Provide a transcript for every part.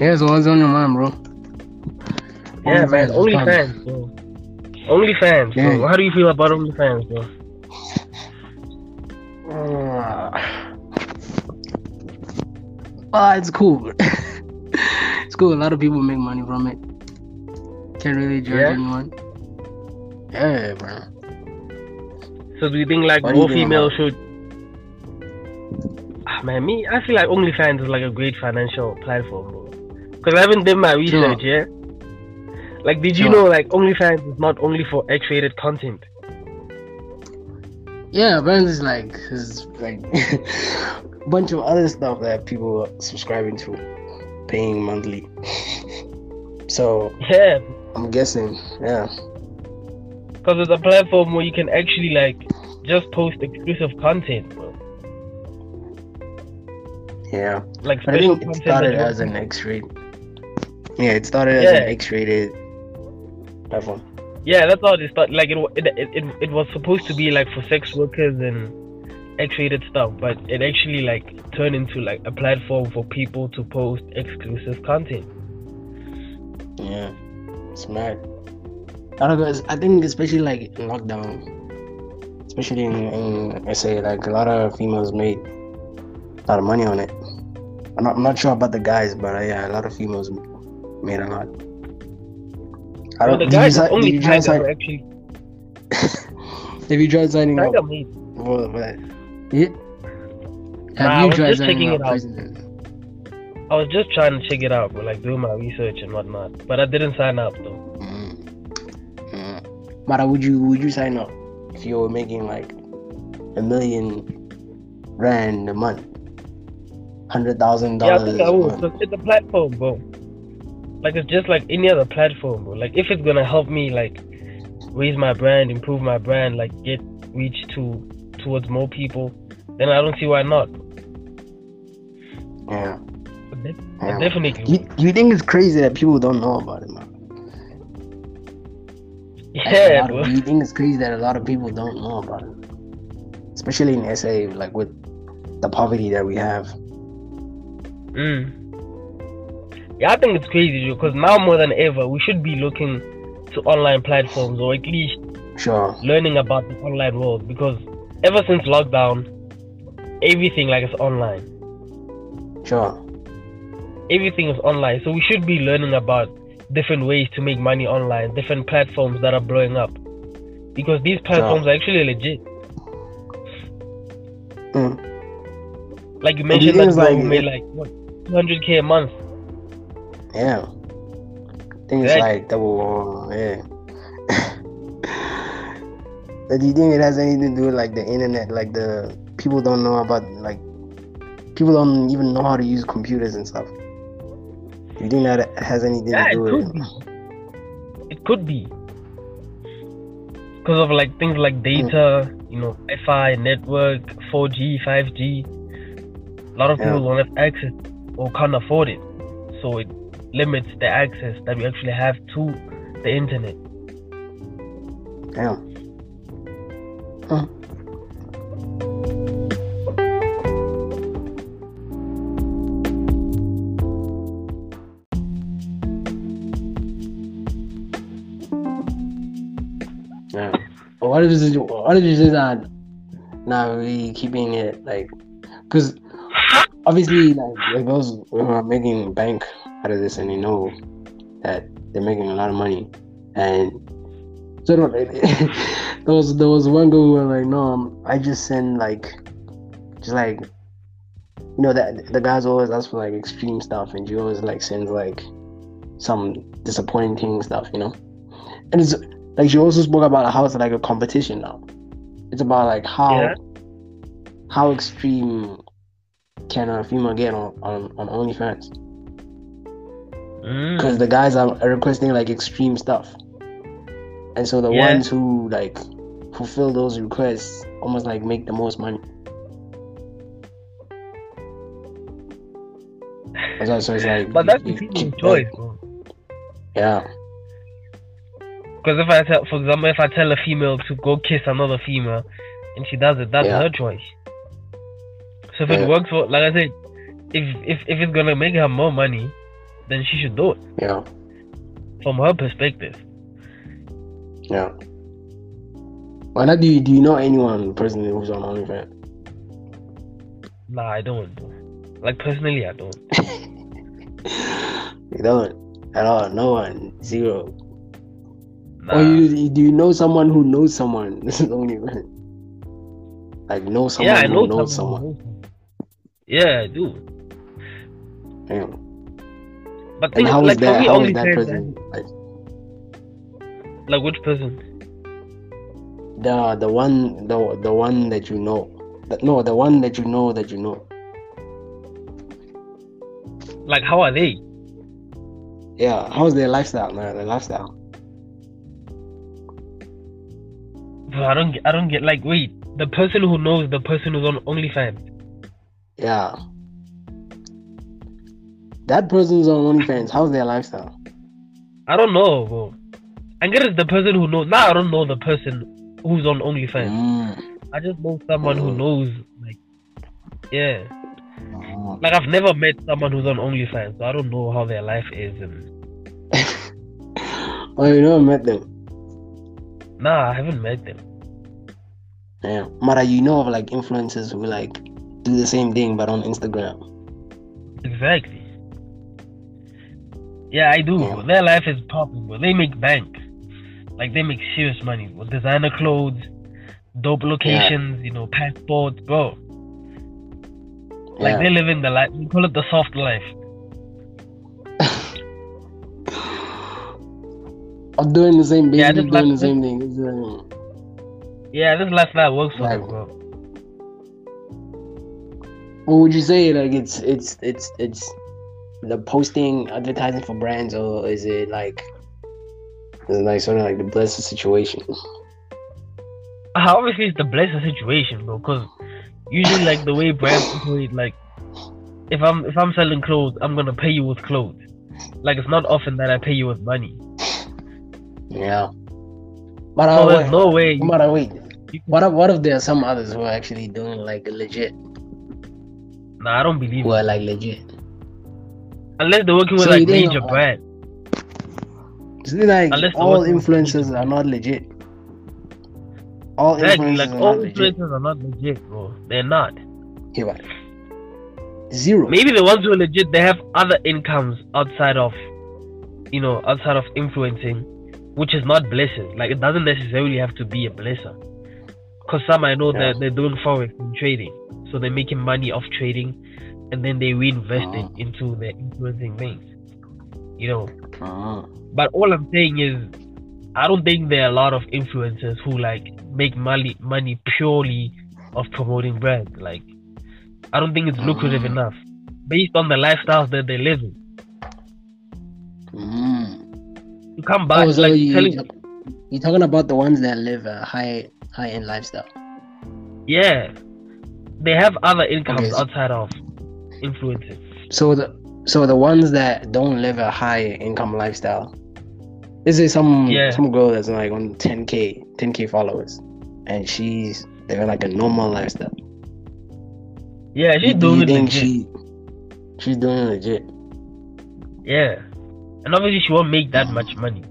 Yeah, so what's on your mind, bro? Yeah, OnlyFans, man. OnlyFans, bro. OnlyFans, yeah. Bro. How do you feel about OnlyFans, bro? It's cool. It's cool. A lot of people make money from it. Can't really judge anyone. Yeah, bro. So do you think like more females should? Man, me, I feel like OnlyFans is like a great financial platform, bro. Because I haven't done my research, yeah. Like, did you know like OnlyFans is not only for X-rated content? Yeah, apparently it's like a bunch of other stuff that people are subscribing to, paying monthly. So yeah, I'm guessing, yeah. Because it's a platform where you can actually like just post exclusive content, bro. Yeah, like I think it started as an X-rated. Yeah, it started as an X-rated platform. Yeah, that's how they started. Like it was supposed to be like for sex workers and X-rated stuff, but it actually like turned into like a platform for people to post exclusive content. Yeah, it's mad. I don't know, I think especially like in lockdown, especially in SA, like a lot of females made a lot of money on it. I'm not sure about the guys, but yeah, a lot of females made a lot. I don't. Well, the guys only try actually. Have you tried signing up? Yeah. Have you tried signing up? I was just trying to check it out, but like doing my research and whatnot. But I didn't sign up though. Mara, would you sign up if you were making like R1 million a month? $100,000. Yeah, I think I would. So it's a platform, bro. Like it's just like any other platform, bro. Like if it's gonna help me like raise my brand, improve my brand, like get reach towards more people, then I don't see why not. Yeah. But definitely. You think it's crazy that people don't know about it, man? Yeah, bro. You think it's crazy that a lot of people don't know about it, especially in SA, like with the poverty that we have. Yeah, I think it's crazy, Joe, because now more than ever, we should be looking to online platforms or at least learning about the online world, because ever since lockdown, everything like is online. Sure. Everything is online. So we should be learning about different ways to make money online, different platforms that are blowing up, because these platforms are actually legit. Like you mentioned that we made like what, 200K a month. Yeah, things like double. Yeah. Do you think it has anything to do with like the internet? Like the people don't know about, like people don't even know how to use computers and stuff. Do you think that has anything to do with it? It could be because of like things like data, you know, Wi-Fi, network, 4G, 5G. A lot of people don't have access or can't afford it, so it limits the access that we actually have to the internet. Damn. Yeah. What is this on? Now we keeping it like, because obviously like those who are making bank out of this, and they know that they're making a lot of money, and so there was one girl who was like, no, I just send like, just like, you know that the guys always ask for like extreme stuff, and she always like sends like some disappointing stuff, you know. And it's like she also spoke about how it's like a competition now. It's about like how extreme can a female get on OnlyFans. Because the guys are requesting like extreme stuff, and so the ones who like fulfill those requests almost like make the most money. So it's like, but that's the people's choice, bro. Yeah. Because if I tell, for example, if I tell a female to go kiss another female, and she does it, that's her choice. So if it works for, like I said, if it's gonna make her more money, then she should do it. Yeah. From her perspective. Yeah. Why not? Do you know anyone personally who's on OnlyFans? Nah, I don't. Like, personally, I don't. You don't? At all? No one? Zero? Nah. Or do you know someone who knows someone? This is OnlyFans. Like, know someone who knows someone. Yeah, I do. Damn. But and how is that? How is that person? Like which person? The one that you know. No, the one that you know that you know. Like, how are they? Yeah, how's their lifestyle, man? Their lifestyle. Bro, I don't get. Like, wait, the person who knows the person who's on OnlyFans. Yeah. That person's on OnlyFans. How's their lifestyle? I don't know, bro. I guess it's the person who knows. Nah, I don't know the person who's on OnlyFans. I just know someone who knows, like, yeah. Like, I've never met someone who's on OnlyFans, so I don't know how their life is. And... Oh, you never met them? Nah, I haven't met them. Yeah. Mara, you know of, like, influencers who, like, do the same thing but on Instagram. Exactly. Yeah, I do. Yeah. Their life is popping, but they make bank. Like, they make serious money with designer clothes, dope locations, you know, passports, bro. Like, they're living the life. We call it the soft life. I'm doing the same thing. Yeah, this lifestyle works for me, bro. What would you say? Like, it's the posting, advertising for brands, or is it like sort of like the blessed situation? Obviously, it's the blessed situation, bro. Because usually, like, the way brands do it, like, if I'm selling clothes, I'm gonna pay you with clothes. Like, it's not often that I pay you with money. Yeah. But so there's no way. But wait, what if there are some others who are actually doing, like, legit? Nah, I don't believe. Who are, like, legit? Unless they're working with, so, like, major brands. So, like, all influencers are not legit. All influencers are not legit, bro. They're not. Okay, right. Zero. Maybe the ones who are legit, they have other incomes outside of influencing, which is not blessing. Like, it doesn't necessarily have to be a blesser. Because some, I know that they're doing forex and trading. So they're making money off trading, and then they reinvest it into their influencing things. You know? But all I'm saying is, I don't think there are a lot of influencers who, like, make money purely of promoting brands. Like, I don't think it's lucrative enough based on the lifestyles that they're living. You come back, so like, you're talking about the ones that live a high-end lifestyle. Yeah, they have other incomes outside of influencers. So the ones that don't live a high-income lifestyle. This is some girl that's, like, on 10k followers, and she's living, like, a normal lifestyle. Yeah, she's doing legit. Yeah, and obviously she won't make that much money,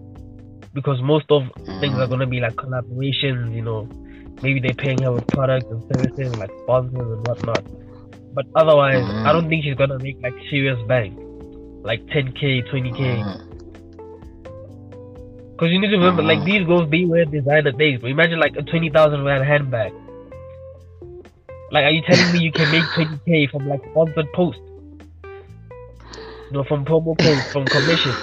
because most of things are gonna be, like, collaborations. You know, maybe they're paying her with products and services, like sponsors and whatnot. But otherwise, I don't think she's gonna make, like, serious bank, like 10k, 20k. Because you need to remember, like, these girls, they wear designer things. But imagine, like, a 20,000 rand handbag. Like, are you telling me you can make 20k from, like, sponsored posts? You know, from promo posts, from commission?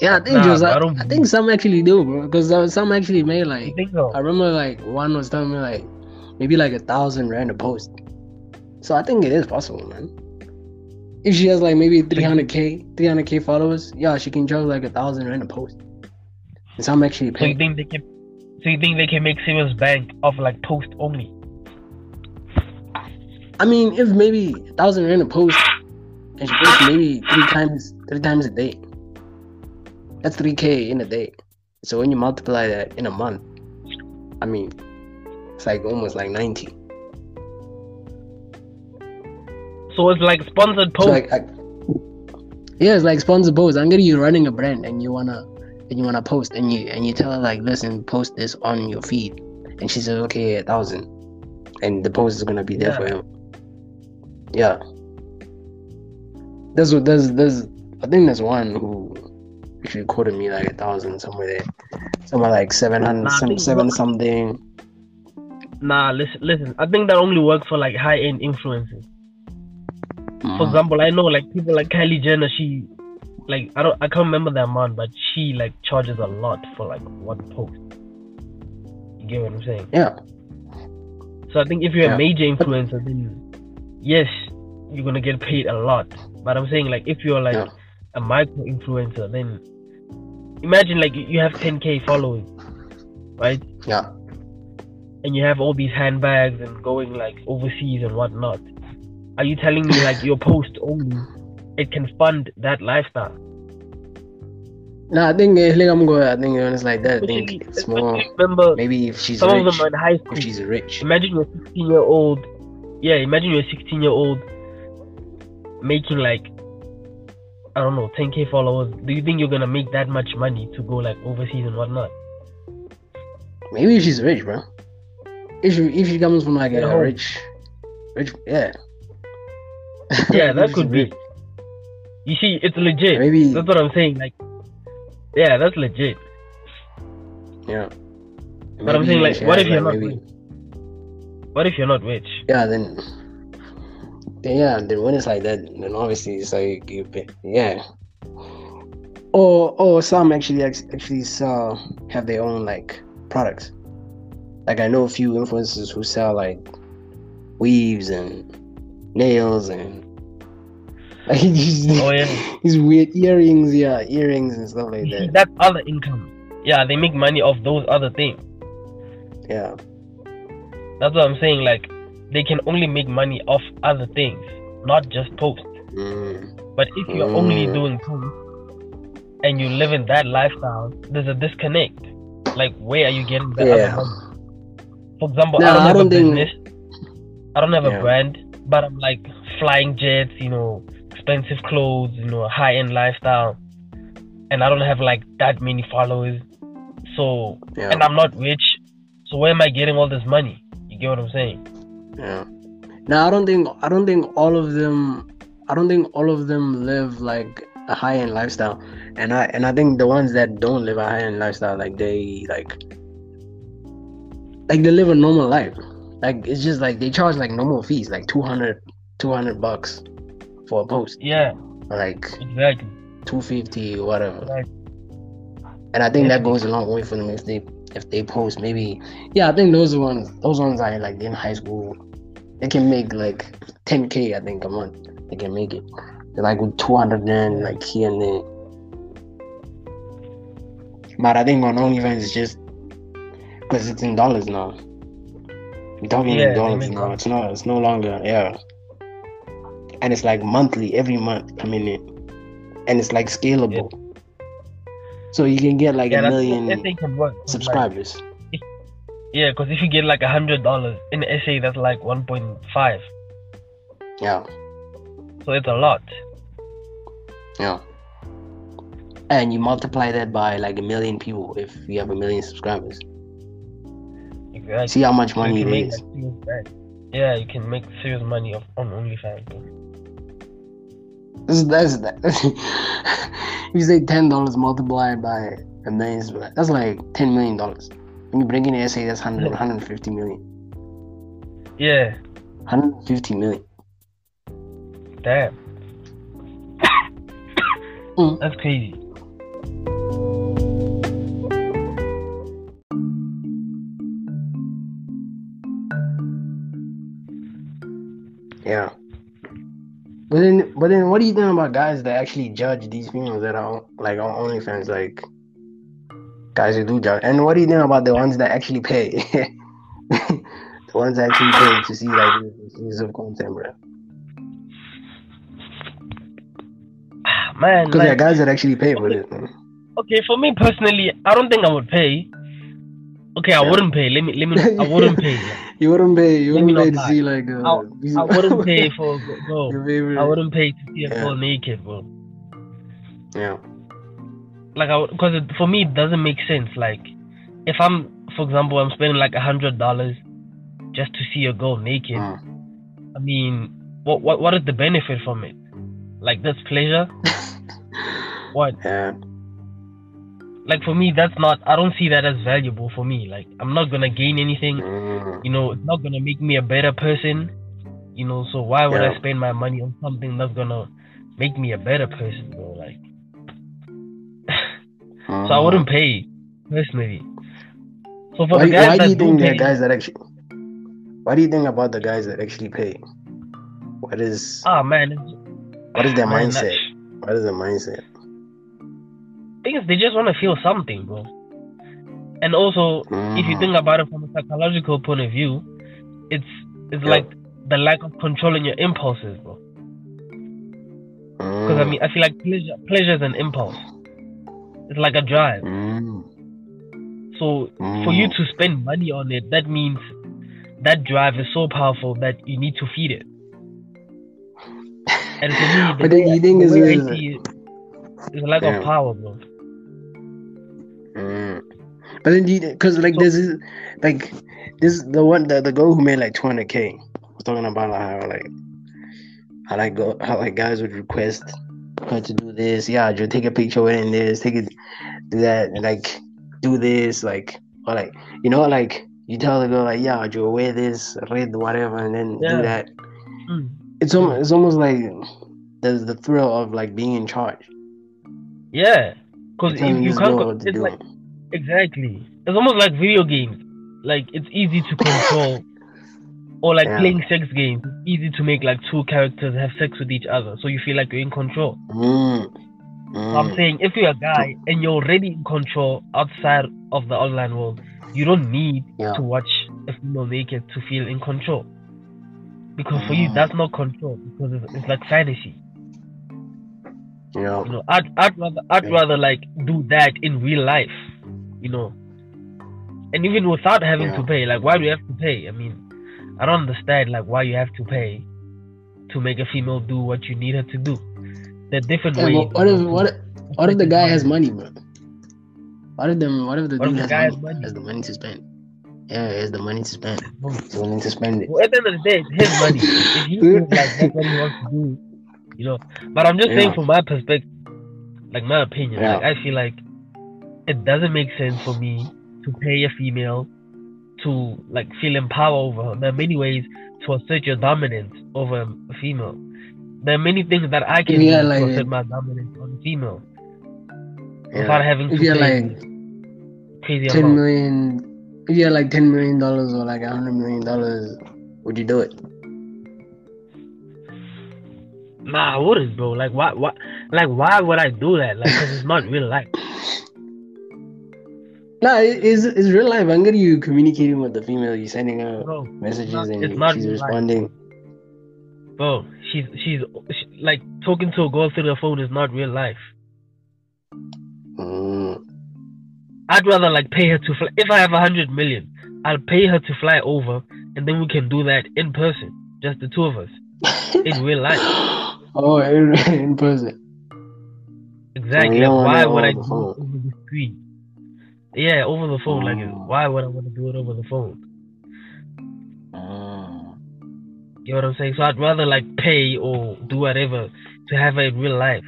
Yeah, I think some actually do, bro. Because some actually made, like, I remember, like, one was telling me, like, maybe, like, 1,000 rand a post. So I think it is possible, man. If she has, like, maybe 300k followers, yeah, she can charge, like, 1,000 rand a post. And some actually pay. So you think they can make serious bank off, like, post only? I mean, if maybe 1,000 rand a post, and she posts maybe three times a day, that's 3k in a day. So when you multiply that in a month, I mean, it's, like, almost, like, 90. So it's, like, sponsored posts. So, like, Yeah, it's like sponsor posts. I'm gonna, you're running a brand and you wanna post, and you tell her like, listen, post this on your feed, and she says, okay, 1,000, and the post is gonna be there for him. Yeah, that's what there's. I think there's one who actually quoted me like 1,000 somewhere there, somewhere like 700, something. Nah, listen. I think that only works for like high-end influencers. For example, I know like people like Kylie Jenner. She like I can't remember the amount, but she like charges a lot for like one post. You get what I'm saying? Yeah. So I think if you're a major influencer, then yes, you're gonna get paid a lot. But I'm saying like if you're like a micro influencer, then imagine like you have 10,000 followers, right? Yeah. And you have all these handbags and going like overseas and whatnot. Are you telling me like your post only it can fund that lifestyle? Nah, I think it's like that. I think it's more. Remember, maybe if she's some rich, of them are in high school. If she's rich. Imagine you're 16-year-old. Yeah, imagine you're 16-year-old making like, I don't know, 10,000 followers. Do you think you're gonna make that much money to go like overseas and whatnot? Maybe if she's rich, bro. If she comes from like a rich, yeah. Yeah, that could be. You see, it's legit. Maybe that's what I'm saying. Like, yeah, that's legit. Yeah. But maybe I'm saying, like, what if you're not rich? What if you're not rich? Yeah, then when it's like that, then obviously it's like you pay. Yeah. Or some actually have their own like products. Like I know a few influencers who sell like weaves and nails and like these weird earrings and stuff like that. That's other income. Yeah, they make money off those other things. Yeah, that's what I'm saying. Like they can only make money off other things, not just posts. But if you're only doing posts and you live in that lifestyle, there's a disconnect. Like where are you getting the other money? For example, I don't have a brand. But I'm like flying jets, you know, expensive clothes, you know, high-end lifestyle. And I don't have like that many followers. So, and I'm not rich. So where am I getting all this money? You get what I'm saying? Yeah. Now, I don't think all of them live like a high-end lifestyle. And I think the ones that don't live a high-end lifestyle, like they they live a normal life. Like it's just like they charge like normal fees, like $200 for a post. Yeah. Or like exactly $250 or whatever. Exactly. And I think that goes a long way for them if they post maybe. Yeah, I think those ones are like in high school. They can make like 10,000 I think a month. They can make it. They're like with 200 and like here and there. But I think on OnlyFans it's just because it's in dollars now. We're talking in dollars now. It's no longer, and it's like monthly, every month coming in, and it's like scalable. So you can get like 1 million subscribers. Like, because if you get like $100 in SA, that's like 1.5. Yeah. So it's a lot. Yeah. And you multiply that by like 1 million people if you have 1 million subscribers. Exactly. See how much money it is. You can make serious money on OnlyFans. That's you say $10 multiplied by a million, that's like $10 million. When you bring in SA, that's 150 million. Yeah. 150 million. Damn. That's crazy. Yeah, but then, what do you think about guys that actually judge these females that are like on OnlyFans, like guys who do judge? And what do you think about the ones that actually pay, the ones that actually pay to see like pieces of content, bro? Man, because there are guys that actually pay for it. Man. Okay, for me personally, I don't think I would pay. Okay, I wouldn't pay. Let me. I wouldn't pay. You wouldn't pay. You wouldn't pay to see like. I wouldn't pay for. Bro. I wouldn't pay to see a girl naked, bro. Yeah. Like, because for me, it doesn't make sense. Like, if I'm, for example, I'm spending like $100 just to see a girl naked. I mean, what is the benefit from it? Like, that's pleasure? What? Yeah. Like, for me, that's not, I don't see that as valuable for me. Like, I'm not going to gain anything. You know, it's not going to make me a better person. You know, so why would I spend my money on something that's going to make me a better person, bro? Like, so I wouldn't pay, personally. So for the guys why that do you think pay, the guys that actually... What do you think about the guys that actually pay? What is... Ah, man. What is their mindset? What is their mindset? Thing is, they just want to feel something, bro. And also, if you think about it from a psychological point of view, it's like the lack of controlling your impulses, bro. Because I mean, I feel like pleasure is an impulse. It's like a drive. So for you to spend money on it, that means that drive is so powerful that you need to feed it. And for me, but then you think it's a lack of power, bro. But then, because like so, this is the one that the girl who made like 200K was talking about, like, how like guys would request her to do this, just take a picture in this, do that, and like do this, like, or like, you know, like you tell the girl like, you wear this, read whatever, and then do that. It's almost like there's the thrill of like being in charge. Yeah, because you can't. It's like exactly. It's almost like video games. Like, it's easy to control, or like playing sex games. It's easy to make like two characters have sex with each other, so you feel like you're in control. So I'm saying, if you're a guy and you're already in control outside of the online world, you don't need to watch a female naked to feel in control. Because for you, that's not control. Because it's like fantasy. Yeah. You know, I'd rather like do that in real life. You know, and even without having to pay. Like, why do you have to pay? I mean, I don't understand like why you have to pay to make a female do what you need her to do. There are different ways. What if the guy has money, bro? What if the dude has the money to spend? Yeah, he has the money to spend. He's willing to spend it. Well, at the end of the day, it's his money. If you feel like that's what he wants to do, you know. But I'm just saying, from my perspective, like my opinion, like I feel like it doesn't make sense for me to pay a female to like feel empowered over her. There are many ways to assert your dominance over a female. There are many things that I can do to assert my dominance on a female without having to pay like crazy amount. If you had like $10 million or like $100 million, would you do it? Nah, I wouldn't, bro. Like, why? Like, why would I do that? Like, cause it's not real life. Nah, it's real life. I'm getting you communicating with the female. You're sending her messages and she's responding. Life. Bro, she's like talking to a girl through the phone is not real life. I'd rather like pay her to fly. If I have 100 million, I'll pay her to fly over, and then we can do that in person, just the two of us, in real life. In person. Exactly. Like, why would I do it over the screen? Yeah, over the phone. Like, why would I want to do it over the phone? You know what I'm saying? So I'd rather like pay or do whatever to have her in real life.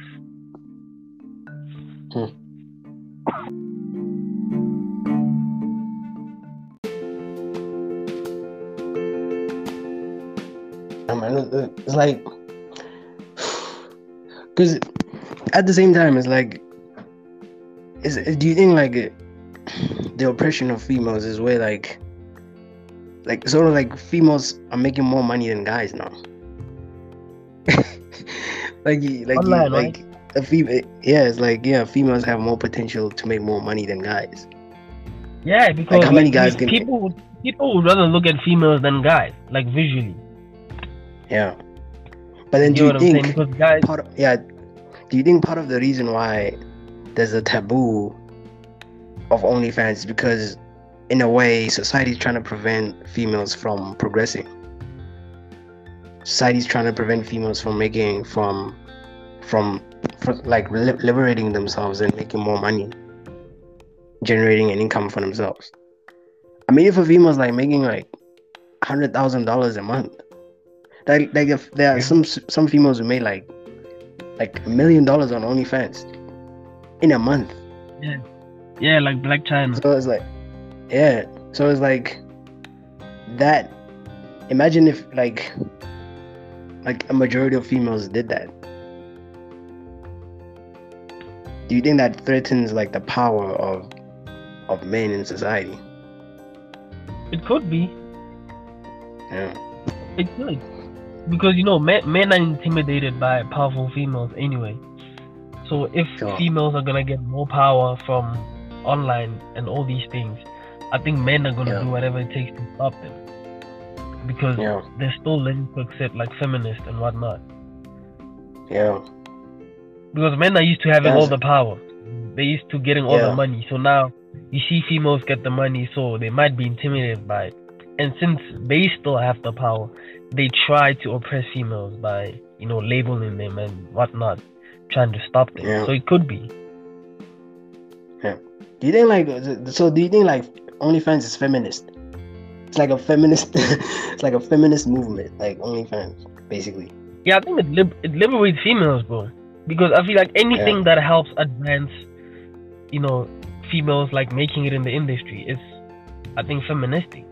It's like, because at the same time, it's like, do you think like the oppression of females is where like sort of like females are making more money than guys now? Like a female, it's like, females have more potential to make more money than guys. Yeah, because like, how many guys can people would rather look at females than guys, like visually. Yeah, but then do you think part of the reason why there's a taboo of OnlyFans is because, in a way, society's trying to prevent females from progressing. Society's trying to prevent females from making from like liberating themselves and making more money, generating an income for themselves. I mean, if a female's like making like $100,000 a month, like if there are some females who made like $1 million on OnlyFans in a month. Yeah, like Blac Chyna. So it's like that. Imagine if like a majority of females did that. Do you think that threatens like the power of men in society? It could be. Yeah. It could, because you know men are intimidated by powerful females anyway. So if females are gonna get more power from online and all these things, I think men are gonna do whatever it takes to stop them. Because they're still learning to accept like feminists and whatnot. Yeah. Because men are used to having all the power. They're used to getting all the money. So now you see females get the money, so they might be intimidated by it. And since they still have the power, they try to oppress females by, you know, labeling them and whatnot, trying to stop them. Yeah. So it could be. Yeah. Do you think like OnlyFans is feminist? It's like a feminist movement, like OnlyFans, basically. Yeah, I think it liberates females, bro. Because I feel like anything that helps advance, you know, females like making it in the industry is, I think, feministic.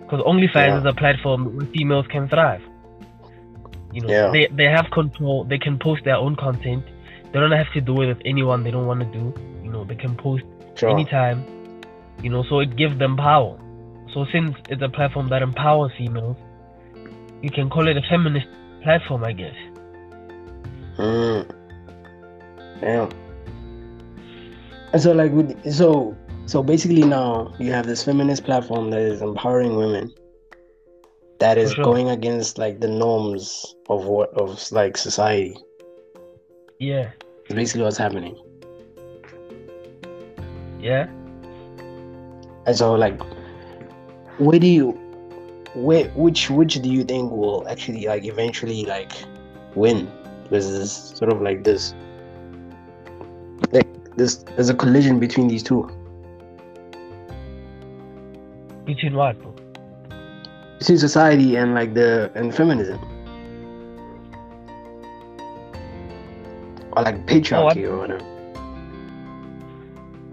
Because OnlyFans is a platform where females can thrive. You know, they have control. They can post their own content. They don't have to do it with anyone they don't want to do. You know, they can post anytime. You know, so it gives them power. So since it's a platform that empowers females, you can call it a feminist platform, I guess. Damn. And so like, so basically now you have this feminist platform that is empowering women, that is going against like the norms of like society. Yeah. It's basically what's happening. Yeah. And so like, which do you think will actually like eventually like win? Because it's sort of like this, there's a collision between these two. Between what? Between society and like and feminism, or like patriarchy or whatever.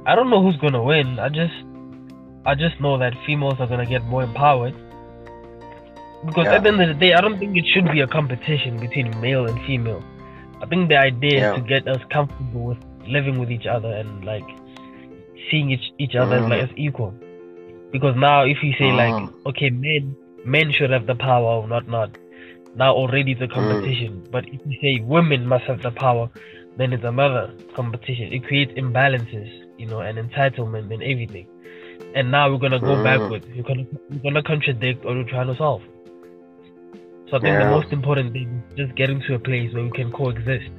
I don't know who's gonna win. I just know that females are gonna get more empowered, because at the end of the day, I don't think it should be a competition between male and female. I think the idea is to get us comfortable with living with each other and like seeing each other as equal. Because now, if you say like, okay, men should have the power or whatnot, now already it's a competition. But if you say women must have the power, then it's another competition. It creates imbalances, you know, and entitlement and everything. And now we're gonna go backwards. We're gonna contradict what we're trying to solve. So I think the most important thing is just getting to a place where we can coexist.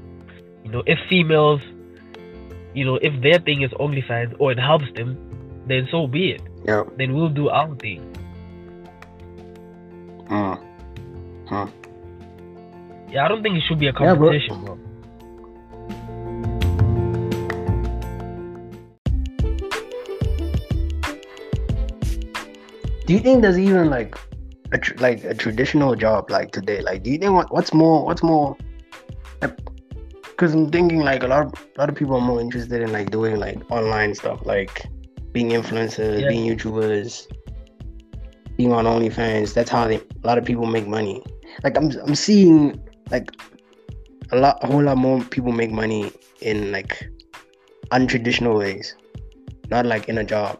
You know, if females, you know, if their thing is OnlyFans or it helps them, then so be it. Yeah. Then we'll do our thing. Huh. Yeah, I don't think it should be a competition, bro. Do you think there's even like a traditional job like today? Like, do you think what's more? Because I'm thinking like a lot of people are more interested in like doing like online stuff, like being influencers, being YouTubers, being on OnlyFans. That's how a lot of people make money. Like I'm seeing like a whole lot more people make money in like untraditional ways, not like in a job.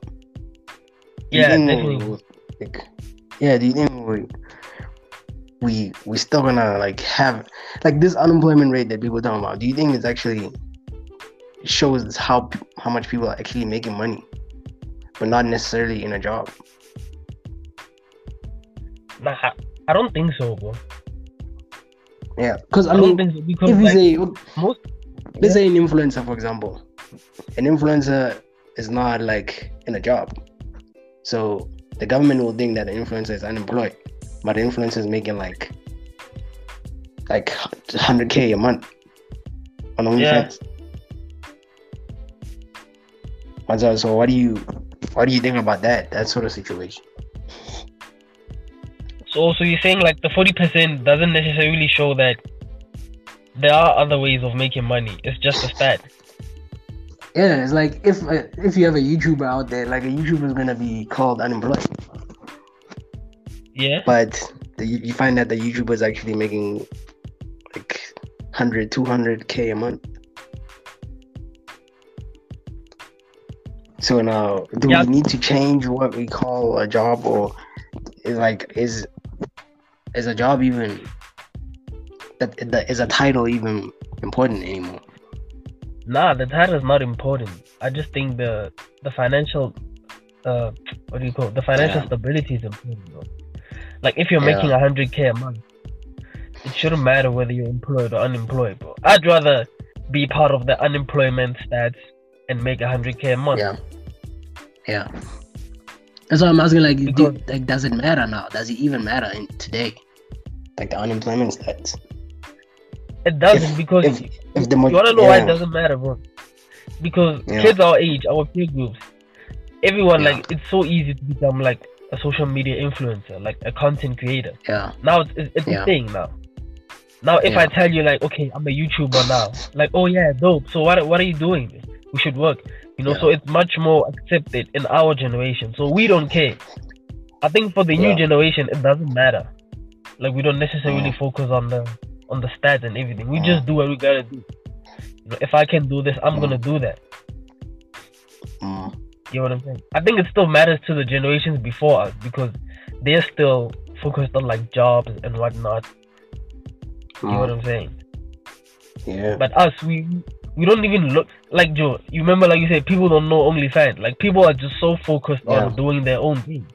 Yeah, definitely. Yeah, do you think we still gonna like have like this unemployment rate that people talking about? Do you think it's actually shows how much people are actually making money, but not necessarily in a job? Nah, I don't think so, bro. Yeah, because I mean, if you say let's say an influencer, for example, an influencer is not like in a job, so the government will think that the influencer is unemployed, but the influencer is making like $100K a month. on OnlyFans? Yeah. So what do you think about that sort of situation? So you're saying like the 40% doesn't necessarily show that there are other ways of making money. It's just a stat. Yeah, it's like if you have a YouTuber out there, like a YouTuber is gonna be called unemployed. Yeah. But you find that the YouTuber is actually making like 100, 200k a month. So now, do we need to change what we call a job, or like is a job even that is a title even important anymore? Nah, the title is not important. I just think the financial stability is important, bro. Like if you're making 100k a month, it shouldn't matter whether you're employed or unemployed, bro. I'd rather be part of the unemployment stats and make 100k a month. Yeah. That's why I'm asking, like, does it matter now? Does it even matter today? Like the unemployment stats. It doesn't you want to know why it doesn't matter, bro? Because kids our age, our peer groups, everyone, like, it's so easy to become like a social media influencer, like a content creator. Yeah. Now it's a thing now. Now if I tell you like, okay, I'm a YouTuber now, like, oh yeah, dope. So what are you doing? We should work, you know. So it's much more accepted in our generation. So we don't care. I think for the new generation, it doesn't matter. Like we don't necessarily focus on the stats and everything. We just do what we gotta do. You know, if I can do this, I'm gonna do that. You know what I'm saying? I think it still matters to the generations before us because they're still focused on like jobs and whatnot. You know what I'm saying? Yeah. But us, we don't even look like, Joe, you remember like you said, people don't know OnlyFans. Like people are just so focused on doing their own thing.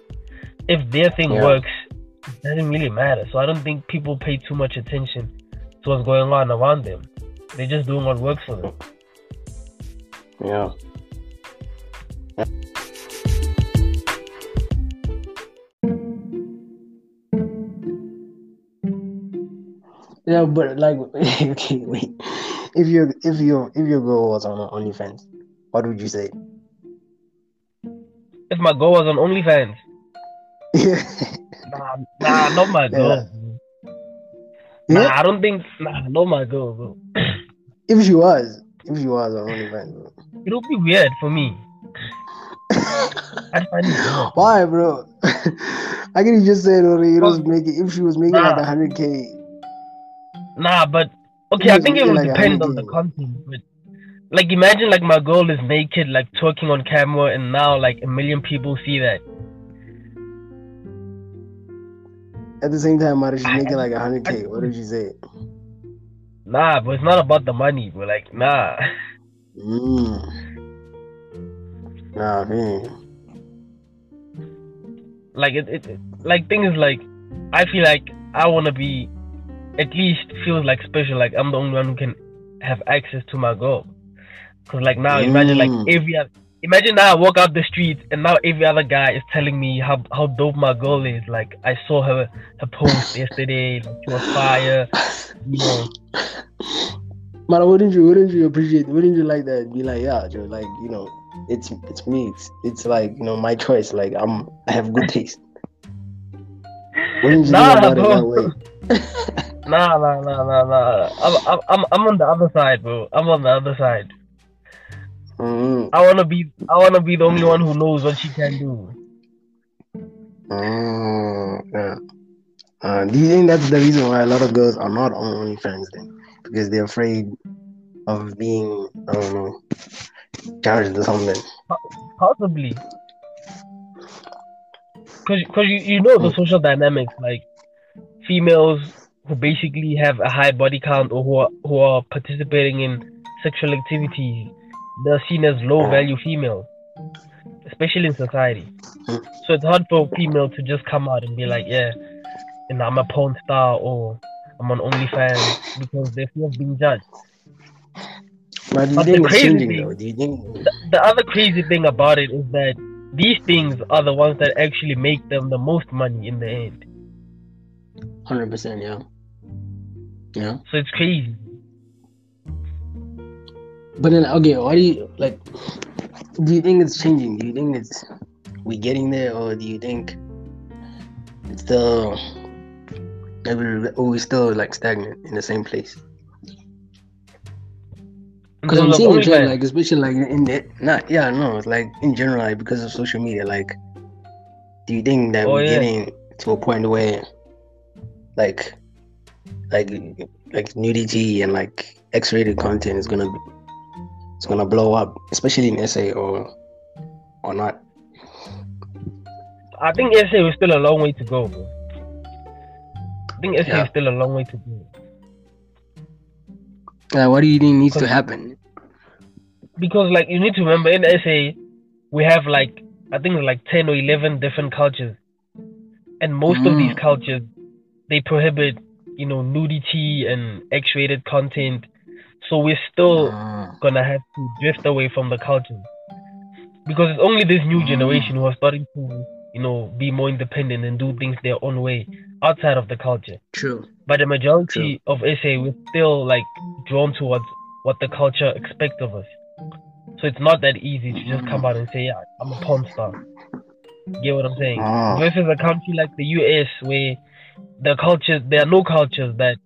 If their thing works, it doesn't really matter. So I don't think people pay too much attention to what's going on around them. They're just doing what works for them. Yeah. Yeah, but like, okay, wait. If your goal was on OnlyFans, what would you say? If my goal was on OnlyFans, nah, not my goal. Yeah. Nah, I don't think. Nah, not my goal, bro. If she was on OnlyFans, bro, it would be weird for me. I'd find it weird. Why, bro? I can just say if she was making like 100k. Nah, but okay, I think it would like depend on the content. But like, imagine like my goal is naked, like talking on camera, and now like 1 million people see that. At the same time, she's making like 100k. What did you say? Nah, but it's not about the money, bro. Like, nah. Nah, man. Like it like things like, I feel like I want to be. At least feels like special, like I'm the only one who can have access to my goal. Cause like now, imagine like imagine now I walk out the streets and now every other guy is telling me how dope my goal is. Like I saw her post yesterday, like she was fire. You know. But wouldn't you appreciate? Wouldn't you like that? Be like, yeah, Joe, like, you know, it's me. It's like, you know, my choice. Like I have good taste. Wouldn't you think about it that way? Nah. I'm on the other side, bro. I'm on the other side. I wanna be the only one who knows what she can do. Do you think that's the reason why a lot of girls are not on OnlyFans then? Because they're afraid of being, I don't know, judged or something. Possibly. Cause you know the social dynamics, like females who basically have a high body count or who are participating in sexual activities, they're seen as low-value females, especially in society. So it's hard for a female to just come out and be like, yeah, and I'm a porn star or I'm on OnlyFans, because they feel being judged. But the other crazy thing about it is that these things are the ones that actually make them the most money in the end. 100%, yeah. So it's crazy. But then, okay, why do you, like, do you think it's changing? Do you think it's, we getting there, or do you think it's still, we still, like, stagnant in the same place? Because I'm seeing the trend, like, especially, like, in the, not, yeah, no, it's like, in general, like, because of social media, like, do you think that we're getting to a point where, like nudity and, like, X-rated content is gonna be, it's gonna blow up, especially in SA or not? I think SA is still a long way to go, bro. I think SA is still a long way to go. What do you think needs to happen? Because, like, you need to remember, in SA, we have, like, I think, like, 10 or 11 different cultures. And most of these cultures, they prohibit, you know, nudity and X-rated content. So we're still gonna have to drift away from the culture, because it's only this new generation who are starting to, you know, be more independent and do things their own way outside of the culture. True. But the majority of SA, we're still, like, drawn towards what the culture expects of us. So it's not that easy to just come out and say, yeah, I'm a porn star. Get what I'm saying? Versus a country like the US, where the culture, there are no cultures that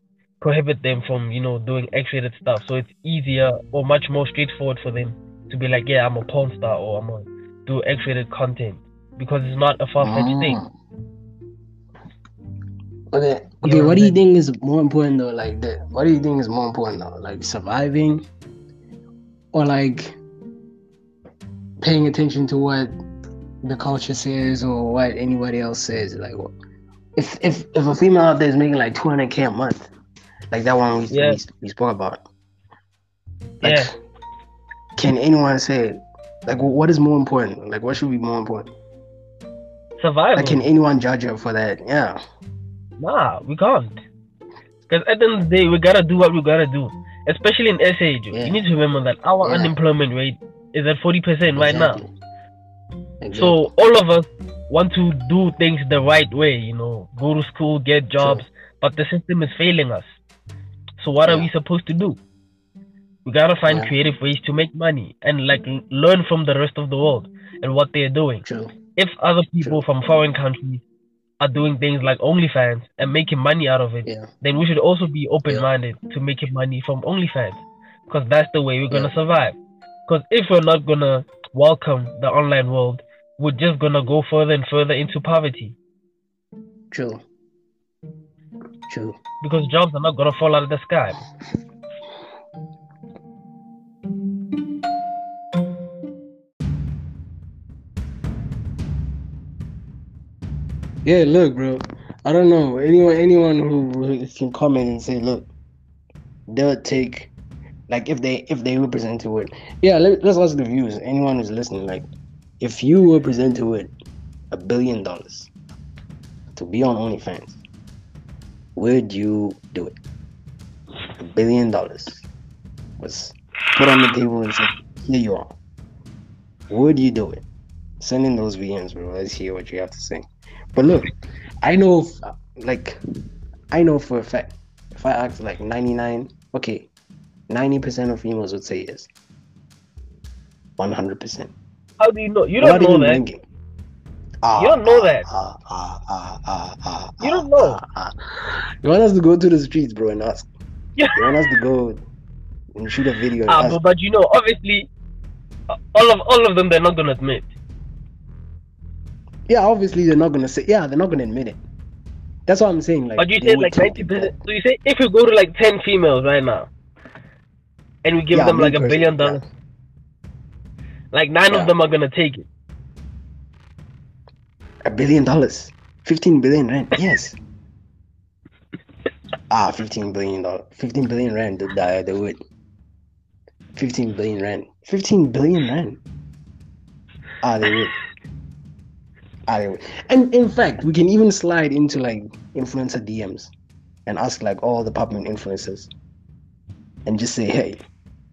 prohibit them from, you know, doing X-rated stuff. So it's easier or much more straightforward for them to be like, yeah, I'm a porn star, or I'm gonna do X-rated content, because it's not a far-fetched thing. Okay, what do you think is more important though? Like, that, what do you think is more important though? Like, surviving, or like paying attention to what the culture says or what anybody else says? Like, if a female out there is making like $200K a month, like that one we spoke about. Like, can anyone say, like, what is more important? Like, what should be more important? Survival. Like, can anyone judge her for that? Yeah. Nah, we can't. Because at the end of the day, we gotta do what we gotta do. Especially in SA, you need to remember that our unemployment rate is at 40% right now. Exactly. So all of us want to do things the right way, you know, go to school, get jobs, but the system is failing us. So what are we supposed to do? We gotta find creative ways to make money and, like, learn from the rest of the world and what they're doing. True. If other people from foreign countries are doing things like OnlyFans and making money out of it, then we should also be open-minded to making money from OnlyFans, because that's the way we're gonna survive. Because if we're not gonna welcome the online world, we're just gonna go further and further into poverty. True. True. Because jobs are not gonna fall out of the sky. Yeah, look, bro. I don't know. Anyone who can comment and say, look, they'll take, like, if they were presented to it. Yeah, let's ask the viewers. Anyone who's listening, like, if you were presented with $1 billion to be on OnlyFans, would you do it? $1 billion was put on the table and said, here you are. Would you do it? Send in those VMs, bro. Let's hear what you have to say. But look, I know for a fact, if I asked, like, 90% of females would say yes. 100%. How do you know? You don't know that. You don't know that. You don't know. You want us to go to the streets, bro, and ask. You want us to go and shoot a video and ask. But you know, obviously, all of them, they're not going to admit. Yeah, obviously they're not gonna say. Yeah, they're not gonna admit it. That's what I'm saying. Like, but you said like 90%. So you say if you go to like 10 females right now, and we give them like $1 billion, like 9 of them are gonna take it. $1 billion, 15 billion rand. Yes. 15 billion dollars, 15 billion rand. They would. 15 billion rand. 15 billion rand. They would. And in fact, we can even slide into like influencer DMs and ask like all the popping influencers and just say, hey,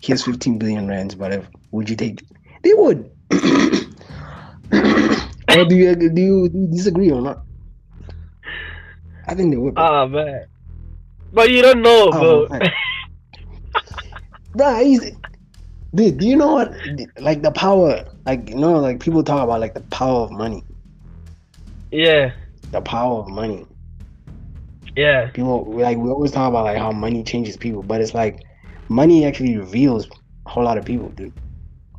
here's 15 billion rands, whatever, would you take it? They would. Or do you disagree or not? I think they would. Man, but you don't know, bro. Nah, Dude, do you know what? Like the power, like, you know, like people talk about like the power of money. Yeah. The power of money. Yeah. People, like, we always talk about like how money changes people, but it's like money actually reveals a whole lot of people, dude.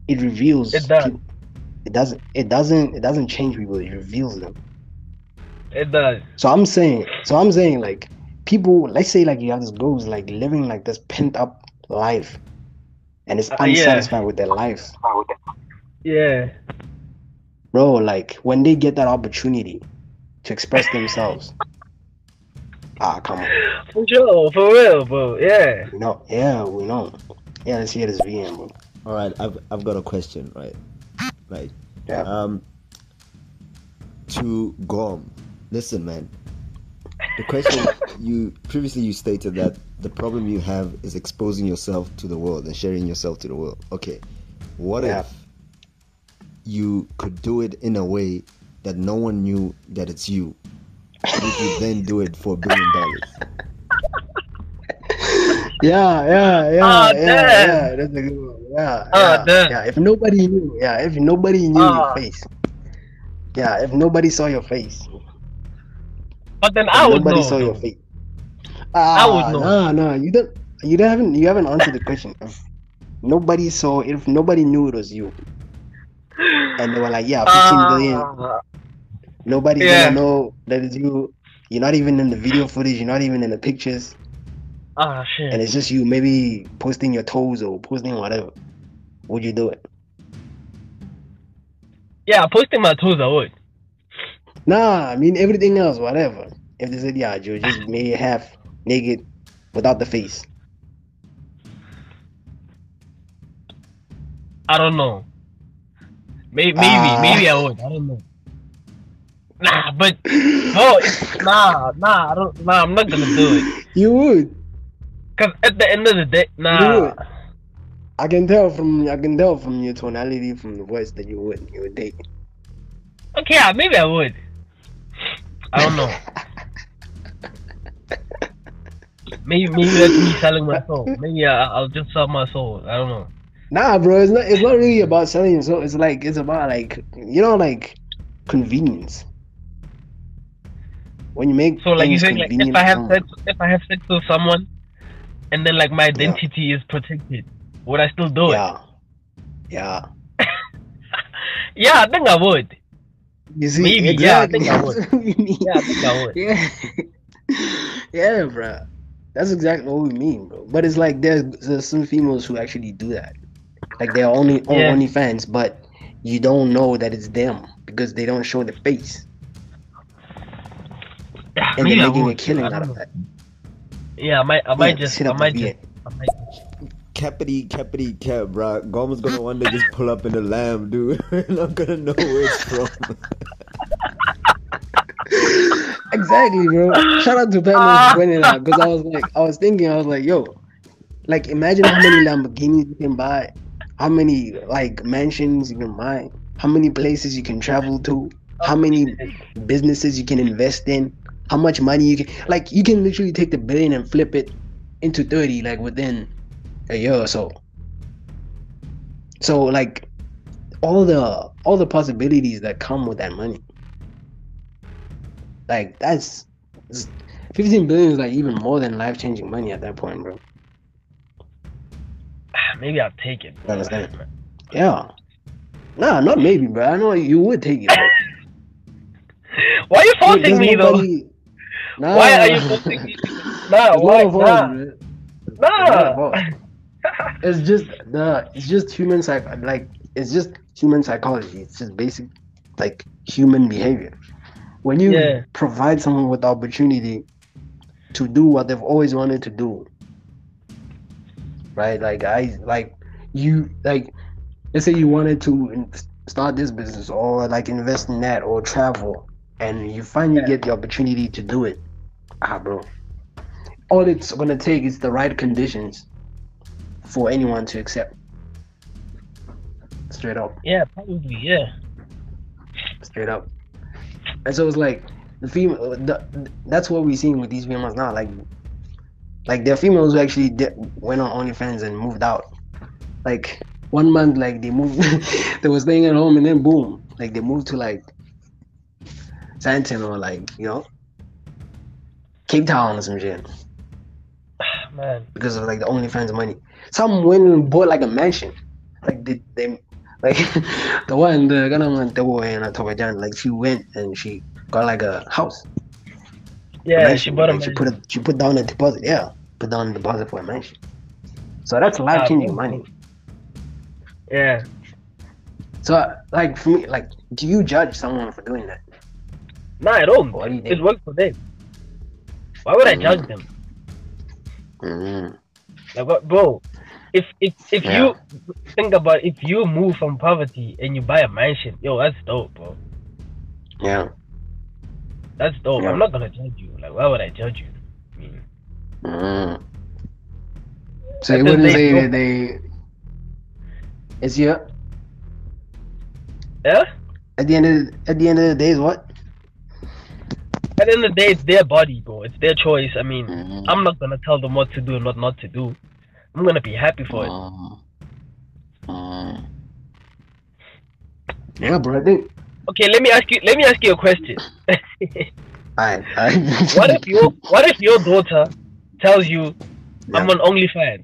It reveals. It does. People. It doesn't change people. It reveals them. It does. So I'm saying like people. Let's say like you have this girl who's like living like this pent up life. And it's unsatisfied with their life. Yeah. Bro, like, when they get that opportunity to express themselves. Come on. For sure, for real, bro. Yeah. No, yeah, we know. Yeah, let's hear this VM, bro. All right, I've got a question, right? Right. Yeah. To Gorm. Listen, man. The question, you previously stated that the problem you have is exposing yourself to the world and sharing yourself to the world. Okay, what if you could do it in a way that no one knew that it's you? Would you then do it for $1 billion? Yeah. That's a good one. Yeah. If nobody knew your face. Yeah, if nobody saw your face. But then I would know. Nobody saw your face. I would know. No, you haven't answered the question. If nobody knew it was you, and they were like, yeah, 15 billion. Nobody's gonna know that it's you. You're not even in the video footage. You're not even in the pictures. Ah, shit. And it's just you, maybe posting your toes or posting whatever. Would you do it? Yeah, posting my toes, I would. Nah, I mean everything else, whatever. If they said, yeah, Joe, just made half naked without the face. I don't know. Maybe I would. I don't know. Nah, but no, I'm not gonna do it. You would. Cause at the end of the day, nah. You would. I can tell from your tonality, from the voice that you would take it. Okay, maybe I would. I don't know. Maybe that's me selling my soul. Maybe I'll just sell my soul. I don't know. Nah, bro, it's not really about selling your soul. It's like it's about like, you know, like convenience. When you make so like you say like if I have sex with someone, and then like my identity is protected, would I still do it? Yeah. Yeah, I think I would. You see, maybe, exactly. Yeah, I think I would. Yeah, bro. That's exactly what we mean, bro. But it's like there's some females who actually do that. Like they're only OnlyFans, but you don't know that it's them because they don't show the face. Yeah, and they're making a killing out of that. Yeah, I might. Capity, bro. Gorm's gonna one day just pull up in the lamb, dude. And I'm gonna know where it's from. Exactly, bro. Shout out to Pamela Gwendolyn, because I was thinking, yo, like imagine how many Lamborghinis you can buy, how many like mansions you can buy, how many places you can travel to, how many businesses you can invest in, how much money you can like. You can literally take the $1 billion and flip it into 30 like within a year or so. So like all the possibilities that come with that money. Like that's 15 billion is like even more than life-changing money at that point, bro. Maybe I'll take it. Bro. Understand? Yeah. Nah, not maybe, bro. I know you would take it, bro. Why are you forcing me though? Nah. Why are you forcing me? Nah, why? Nah. It's just human psych. Like it's just human psychology. It's just basic, like human behavior. When you provide someone with the opportunity to do what they've always wanted to do, right? Like let's say you wanted to start this business or like invest in that or travel, and you finally get the opportunity to do it. Bro. All it's gonna take is the right conditions for anyone to accept. Straight up. Yeah, probably. Yeah. Straight up. And so it's like the female. That's what we're seeing with these females now. Like there are females who actually went on OnlyFans and moved out. Like 1 month, like they moved, they were staying at home, and then boom, like they moved to like Santon or like, you know, Cape Town or some shit. Man. Because of like the OnlyFans money. Some women bought like a mansion. Like they like the one, the Ghana one, they were in Azerbaijan, like she went and she got like a house. Yeah, a she bought a mansion. She put down a deposit, yeah. Put down a deposit for a mansion. So that's life-changing money. Yeah. So like for me, like, do you judge someone for doing that? No, I don't. What do you think? It works for them. Why would I judge them? Mm-hmm. Like, but bro, if you think about it, if you move from poverty and you buy a mansion, yo, that's dope, bro. Yeah. That's dope. Yeah. I'm not gonna judge you. Like, why would I judge you? I mean, so you wouldn't say that they. It's your. Yeah. At the end of the day is what. At the end of the day, it's their body, bro. It's their choice. I mean, I'm not gonna tell them what to do and what not to do. I'm gonna be happy for it. Yeah, bro. I think. Okay, let me ask you a question. Alright. What if your daughter tells you, "I'm on OnlyFans"?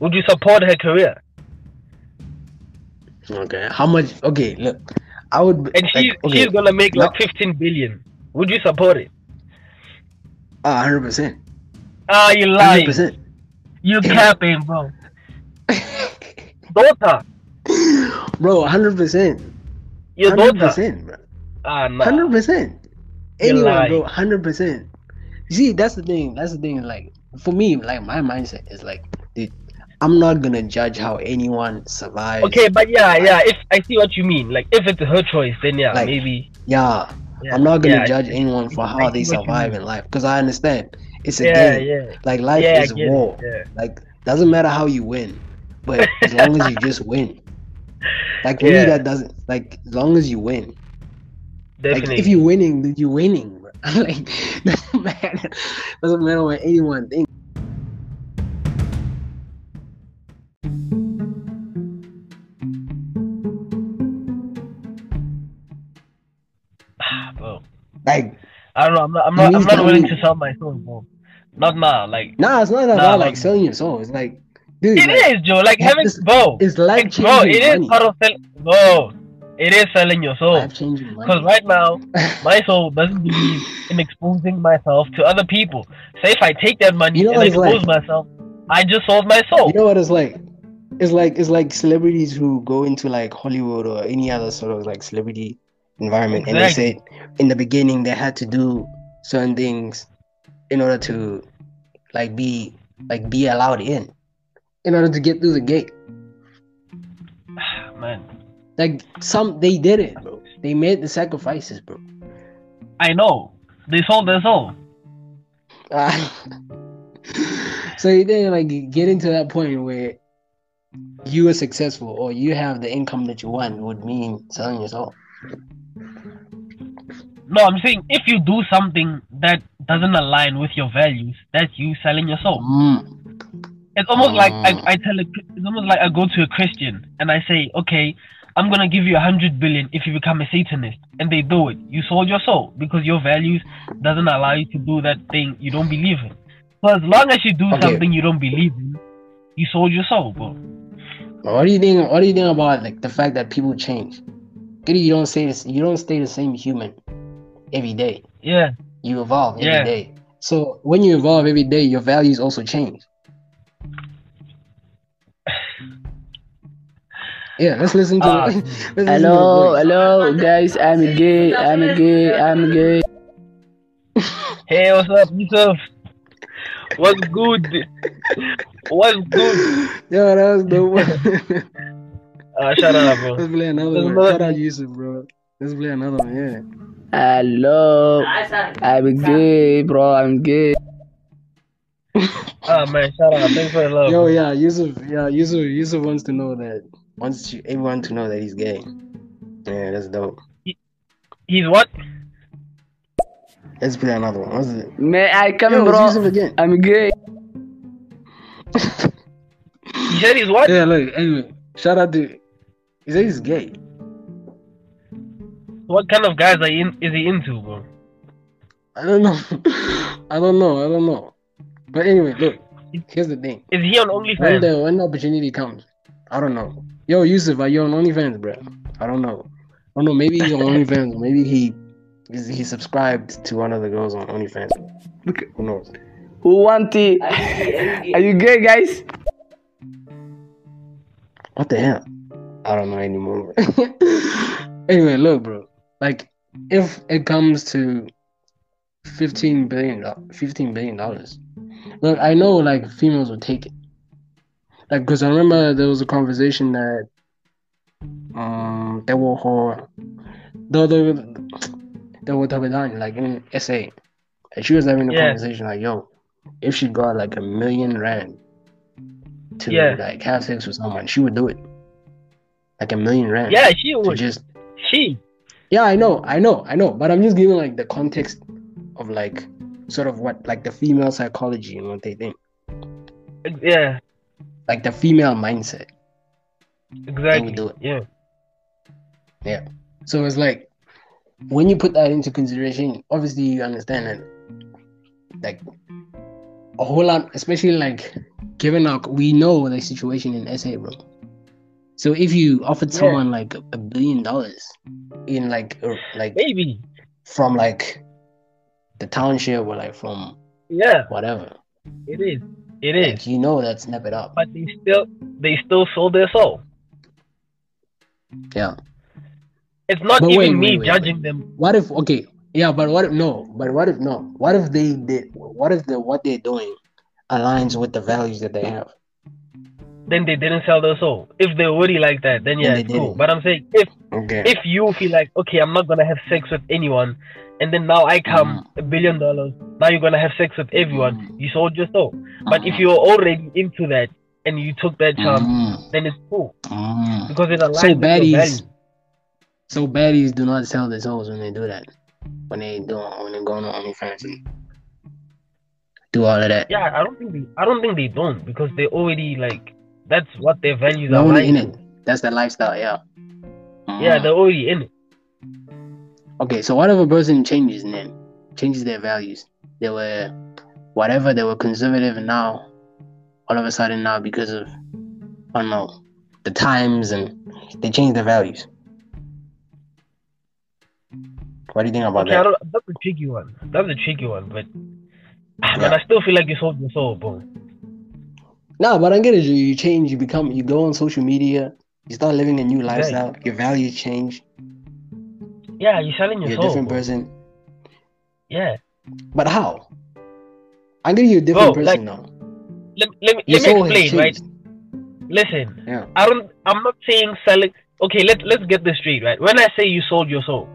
Would you support her career? Okay. How much? Okay, look. I would. And she's gonna make like 15 billion. Would you support it? 100%. Ah, you lying. 100%. You capping, bro. Daughter. Bro, 100%. Your daughter. 100%, bro. Ah, no. 100%. Anyone, bro. 100%. You see, that's the thing. Like, for me, like my mindset is like, dude, I'm not gonna judge how anyone survives. Okay, but yeah. If I see what you mean, like if it's her choice, then yeah, like, maybe. Yeah, I'm not gonna judge anyone for how they survive in life, because I understand it's a game. Yeah. Like life is a war. Yeah. Like doesn't matter how you win, but as long as you just win. Like for me, that doesn't. Like as long as you win. Definitely. Like if you're winning, then you're winning. Bro. Like doesn't matter what anyone thinks. Like, I don't know, I'm not willing to sell my soul, bro. Not now, like. Nah, it's not about like selling your soul. It's like, dude. It like, is, Joe. Like having, bro. It's life changing. Bro, it is part of selling. Bro, it is selling your soul. Life changing money. Because right now, my soul doesn't believe in exposing myself to other people. So if I take that money and expose myself, I just sold my soul. You know what it's like? It's like celebrities who go into like Hollywood or any other sort of like celebrity environment, and they said in the beginning they had to do certain things in order to like be allowed in order to get through the gate. Man, like they did it, bro. They made the sacrifices, bro. I know they sold their soul. So you didn't like get into that point where you were successful or you have the income that you want would mean selling your soul. No, I'm saying if you do something that doesn't align with your values, that's you selling your soul. It's almost like I go to a Christian and I say, okay, I'm gonna give you 100 billion if you become a Satanist, and they do it. You sold your soul because your values doesn't allow you to do that thing you don't believe in. So as long as you do something you don't believe in, you sold your soul, bro. What do you think about like the fact that people change? You don't stay the same human every day. Yeah. You evolve every day. So when you evolve every day, your values also change. Yeah, let's listen to it. Hello guys, I'm gay. Hey, what's up, Yusuf? What's good? Yo, that was the one. Shout out, bro. Let's play another one. Shout out Yusuf, bro. Let's play another one, yeah. Hello. I'm gay, bro. I'm gay. Oh, man. Shout out. Thanks for the love. Yo, yeah. Yusuf wants everyone to know that he's gay. Yeah, that's dope. He's what? Let's play another one. What's it? Man, I come, bro. Yusuf again. I'm gay. You said he's what? Yeah, look, anyway. Shout out to... He said he's gay. What kind of guys is he into, bro? I don't know. I don't know. But anyway, look. Here's the thing. Is he on OnlyFans? When the opportunity comes, I don't know. Yo, Yusuf, are you on OnlyFans, bro? I don't know. Maybe he's on OnlyFans. Or maybe he subscribed to one of the girls on OnlyFans. Look, who knows? Who want it? Are you gay, guys? What the hell? I don't know anymore. Anyway, look, bro. Like, if it comes to $15 billion. Look, I know, like, females would take it. Like, because I remember there was a conversation that they were talking down, like, in SA. And she was having a conversation, like, yo, if she got, like, $1 million to, like, have sex with someone, she would do it. Like, $1 million. Yeah, she would. Yeah, I know. But I'm just giving, like, the context of, like, sort of what, like, the female psychology and what they think. Yeah. Like the female mindset. Exactly. Do it. Yeah. So it's like, when you put that into consideration, obviously you understand that, like, a whole lot, especially, like, given our, we know the situation in SA, bro. So if you offered someone like $1 billion in like maybe from like the township or like from whatever, it is. Like, you know that, snap it up. But they still sold their soul. Yeah. It's not but even wait, judging them. What if no? What if they did? What if what they're doing aligns with the values that they have? Then they didn't sell their soul. If they're really like that, then yeah, it's cool. But I'm saying if you feel like, okay, I'm not gonna have sex with anyone, and then now I come $1 billion. Now you're gonna have sex with everyone. You sold your soul. But if you're already into that and you took that chance, then it's cool because it aligns with baddies. So baddies do not sell their souls when they do that. When they go on OnlyFans and do all of that. Yeah, I don't think they don't because they already, like, that's what their values are. They're in it. That's their lifestyle. Yeah. Yeah, they're already in it. Okay, so what if a person changes their values? They were whatever, they were conservative, and now all of a sudden now because of, I don't know, the times, and they change their values. What do you think about that? That's a tricky one, but man, I still feel like you sold your soul, bro. No, but I get it. You change, you go on social media, you start living a new lifestyle, your values change. Yeah, you're selling your soul. You're a different person. Yeah. But how? I'm giving you a different person now. Let me explain, right? Listen, I'm not saying selling. Okay, let's get this straight, right? When I say you sold your soul,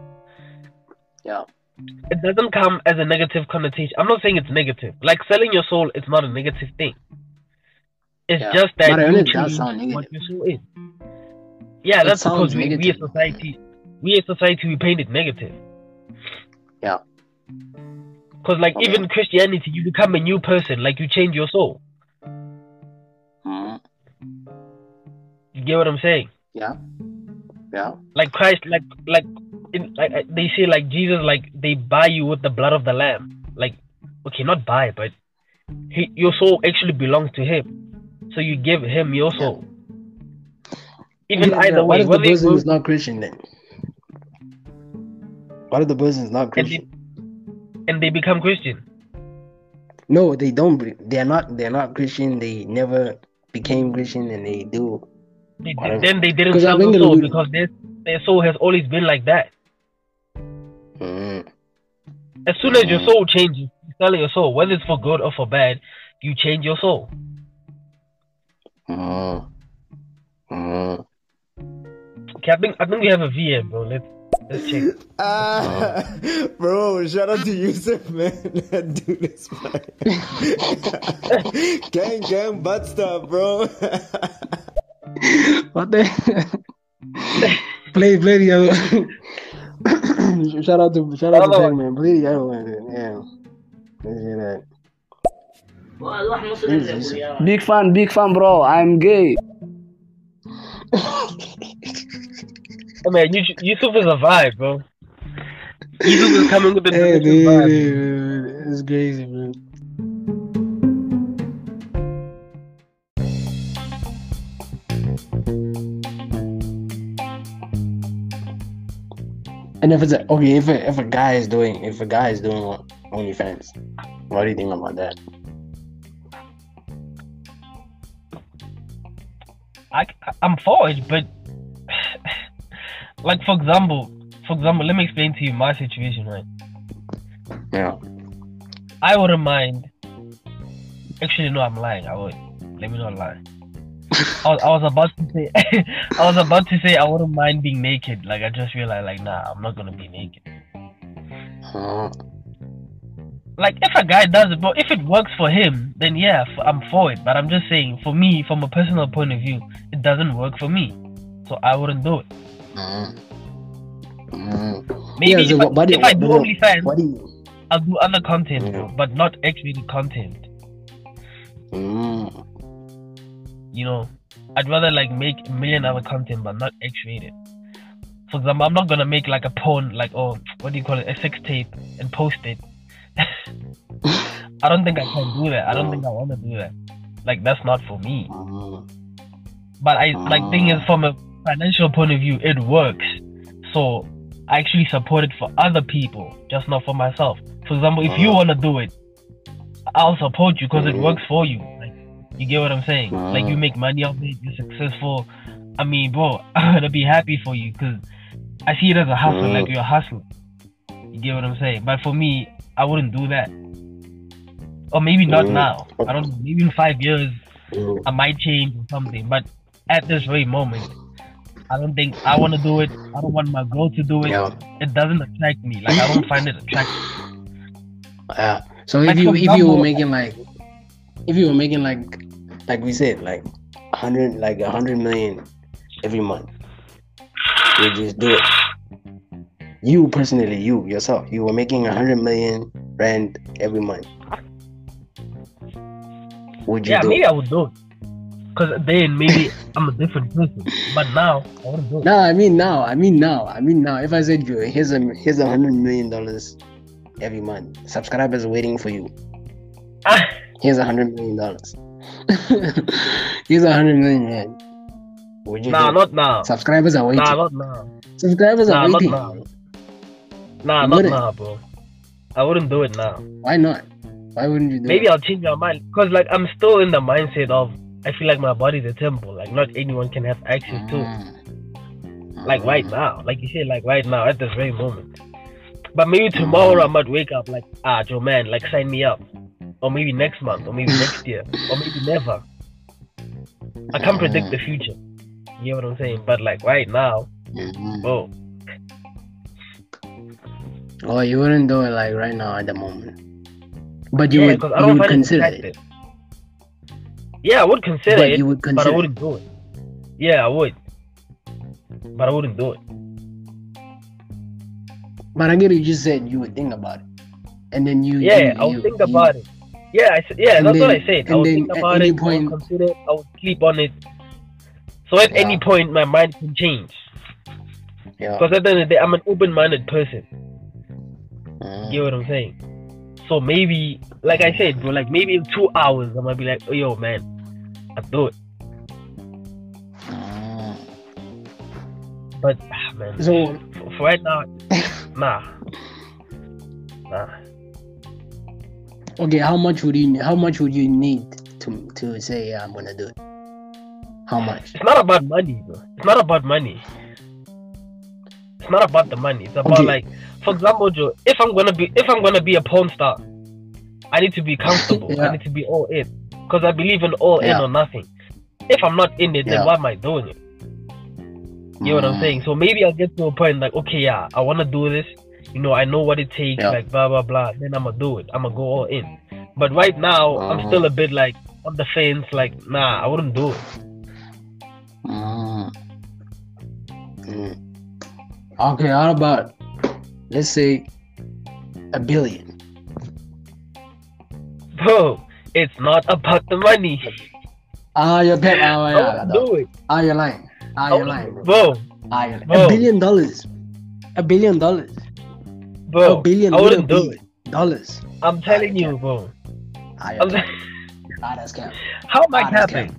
it doesn't come as a negative connotation. I'm not saying it's negative. Like, selling your soul, it's not a negative thing. It's just that you choose what your soul is. Yeah, that's because we as society... We paint it negative. Yeah. Because, like, even Christianity, you become a new person. Like, you change your soul. You get what I'm saying? Yeah. Like, Christ, they say, like, Jesus, like, they buy you with the blood of the Lamb. Like, okay, not buy, but your soul actually belongs to him. So you give him your soul. Yeah. Even either way. What if the person is not Christian, then? What if the person is not Christian? And they become Christian? No, they don't. They're not Christian. They never became Christian, and they do. Then they didn't sell their soul because their soul has always been like that. As soon as your soul changes, you sell your soul. Whether it's for good or for bad, you change your soul. Okay, I think we have a VM, bro. Let's check. Bro, shout out to Yusuf, man. Dude, this gang butt stuff, bro. What the play the other one. Shout out to Tech, man. Play the other one, man. Yeah. Let's hear that. Big fan, bro. I'm gay. Oh, man, Yusuf is a vibe, bro. Yusuf is coming with the vibe. It's crazy, bro. And if it's a, okay, if a guy is doing OnlyFans, what do you think about that? I'm for it, but like for example, let me explain to you my situation, right? Yeah. I wouldn't mind. Actually, no, I'm lying. I would. Let me not lie. I was about to say I wouldn't mind being naked. Like I just realized, like nah, I'm not gonna be naked. Huh. Like if a guy does it, but if it works for him, then yeah, I'm for it. But I'm just saying, for me, from a personal point of view, it doesn't work for me, so I wouldn't do it. Maybe yeah, if I do OnlyFans, I'll do other content, but not actually the content. You know, I'd rather like make a million other content but not X-rated. For example, I'm not gonna make like a porn, like a sex tape and post it. I don't think I can do that. I don't think I want to do that. Like that's not for me. But I like thing is from a financial point of view, it works. So I actually support it for other people, just not for myself. For example, if you wanna do it, I'll support you because it works for you. You get what I'm saying? Like you make money off it, you're successful. I mean, bro, I'm gonna be happy for you because I see it as a hustle, like you're a hustler. You get what I'm saying? But for me, I wouldn't do that. Or maybe not now. I don't know. Maybe in 5 years, I might change or something. But at this very moment, I don't think I want to do it. I don't want my girl to do it. Yeah. It doesn't attract me. Like I don't find it attractive. Yeah. So if like, if you were making like we said, like 100 million every month, you just do it. You personally, you were making 100 million rand every month. Would you? Yeah, maybe I would do it. Cause then maybe I'm a different person. But now I wouldn't do it. No, I mean now. If I said you, here's a $100 million every month. Subscribers are waiting for you. Here's $100 million. Here's $100 million. Nah, not now. Subscribers are waiting. Nah, not now. Subscribers are waiting. Nah, not now, bro. I wouldn't do it now. Why not? Why wouldn't you do it? Maybe I'll change my mind because, like, I'm still in the mindset of I feel like my body's a temple. Like, not anyone can have access to it. Like right now, like you said, like right now at this very moment. But maybe tomorrow I might wake up like, Joe, man, like sign me up. Or maybe next month, or maybe next year, or maybe never. I can't predict the future. You know what I'm saying? But like right now, bro. Oh, you wouldn't do it like right now at the moment. But you would consider it. Yeah, I would consider but I wouldn't do it. Yeah, I would. But I wouldn't do it. But I get it, you just said you would think about it. And then you... Yeah, I would think about it. Yeah, that's what I said. I would think about it, I would consider it, I would sleep on it. So at any point, my mind can change. Yeah. Because at the end of the day, I'm an open-minded person. You know what I'm saying? So maybe, like I said, bro, like maybe in 2 hours, I might be like, oh, yo, man, I'll do it. But, man, so, for right now, nah. Okay, how much would you need to say yeah, I'm gonna do it? How much? It's not about money, bro. It's not about the money. It's about like, for example, Joe, if I'm gonna be a porn star, I need to be comfortable. Yeah. I need to be all in because I believe in all in or nothing. If I'm not in it, then why am I doing it? You know what I'm saying? So maybe I'll get to a point like, okay, yeah, I wanna do this. You know, I know what it takes, like blah, blah, blah. Then I'm going to do it. I'm going to go all in. But right now, I'm still a bit like on the fence, like, nah, I wouldn't do it. Okay, how about, let's say, $1 billion? Bro, It's not about the money. You're bad. Don't do it. You're lying. You're lying, bro. Bro. You're lying. Bro. $1 billion. $1 billion. Bro, I wouldn't do it. Dollars. I'm telling you, bro. That's cap. How am I capping?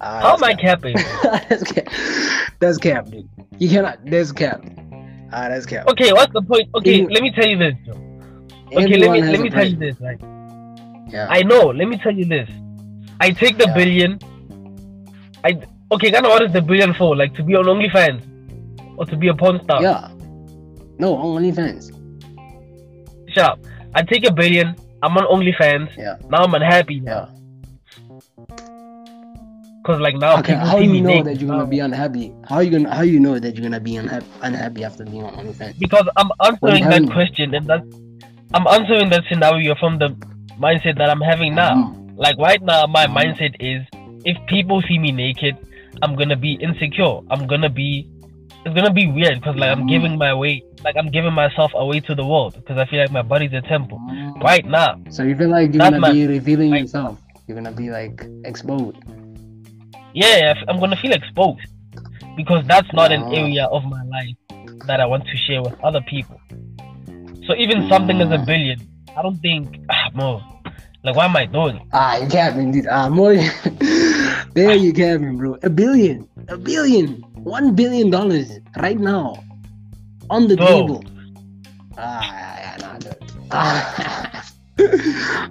How am I capping? That's cap, dude. You cannot. That's cap. That's cap. Okay, what's the point? Okay, let me tell you this, bro. Okay, let me tell you this. Like, yeah. I know. Let me tell you this. I take the billion. Ghana, what is the billion for? Like, to be on OnlyFans or to be a porn star? Yeah. No, OnlyFans. Sharp. I take $1 billion. I'm on OnlyFans. Yeah. Now I'm unhappy. Yeah. Cause like now, okay, how do you know that you're gonna be unhappy? How you know that you're gonna be unhappy after being on OnlyFans? Because I'm answering that question, and I'm answering that scenario from the mindset that I'm having now. Like right now, my mindset is, if people see me naked, I'm gonna be insecure. It's gonna be weird because like I'm giving my way. Like I'm giving myself away to the world because I feel like my body's a temple right now. So you feel like you're gonna be revealing yourself. You're gonna be like exposed. Yeah, I'm gonna feel exposed because that's not an area of my life that I want to share with other people. So even something as $1 billion, I don't think more. Like what am I doing? You capping, dude. More. There you capping, bro. $1 billion, $1 billion right now. On the table.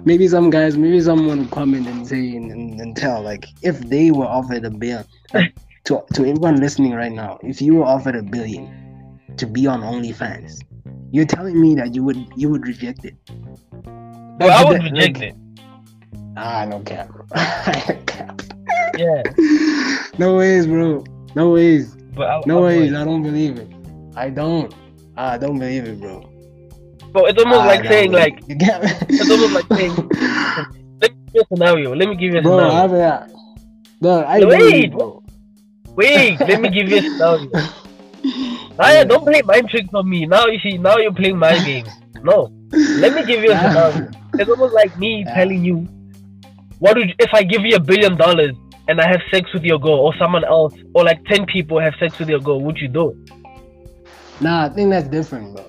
Maybe some guys, maybe someone comment and say and tell, like, if they were offered $1 billion, to everyone listening right now, if you were offered $1 billion to be on OnlyFans, you're telling me that you would reject it? Like, well, I would reject it. No cap, bro. Yeah. No ways, bro. No ways. No ways. I don't believe it. I don't believe it, bro. Bro, it's almost like saying, like, it's almost like saying, let me give you a scenario. Bro, let me give you a scenario. Naya, don't play mind tricks on me. Now you're playing my game. No, let me give you a scenario. It's almost like me telling you, what would if I give you $1 billion and I have sex with your girl or someone else or like 10 people have sex with your girl, would you do it? Nah, I think that's different, bro.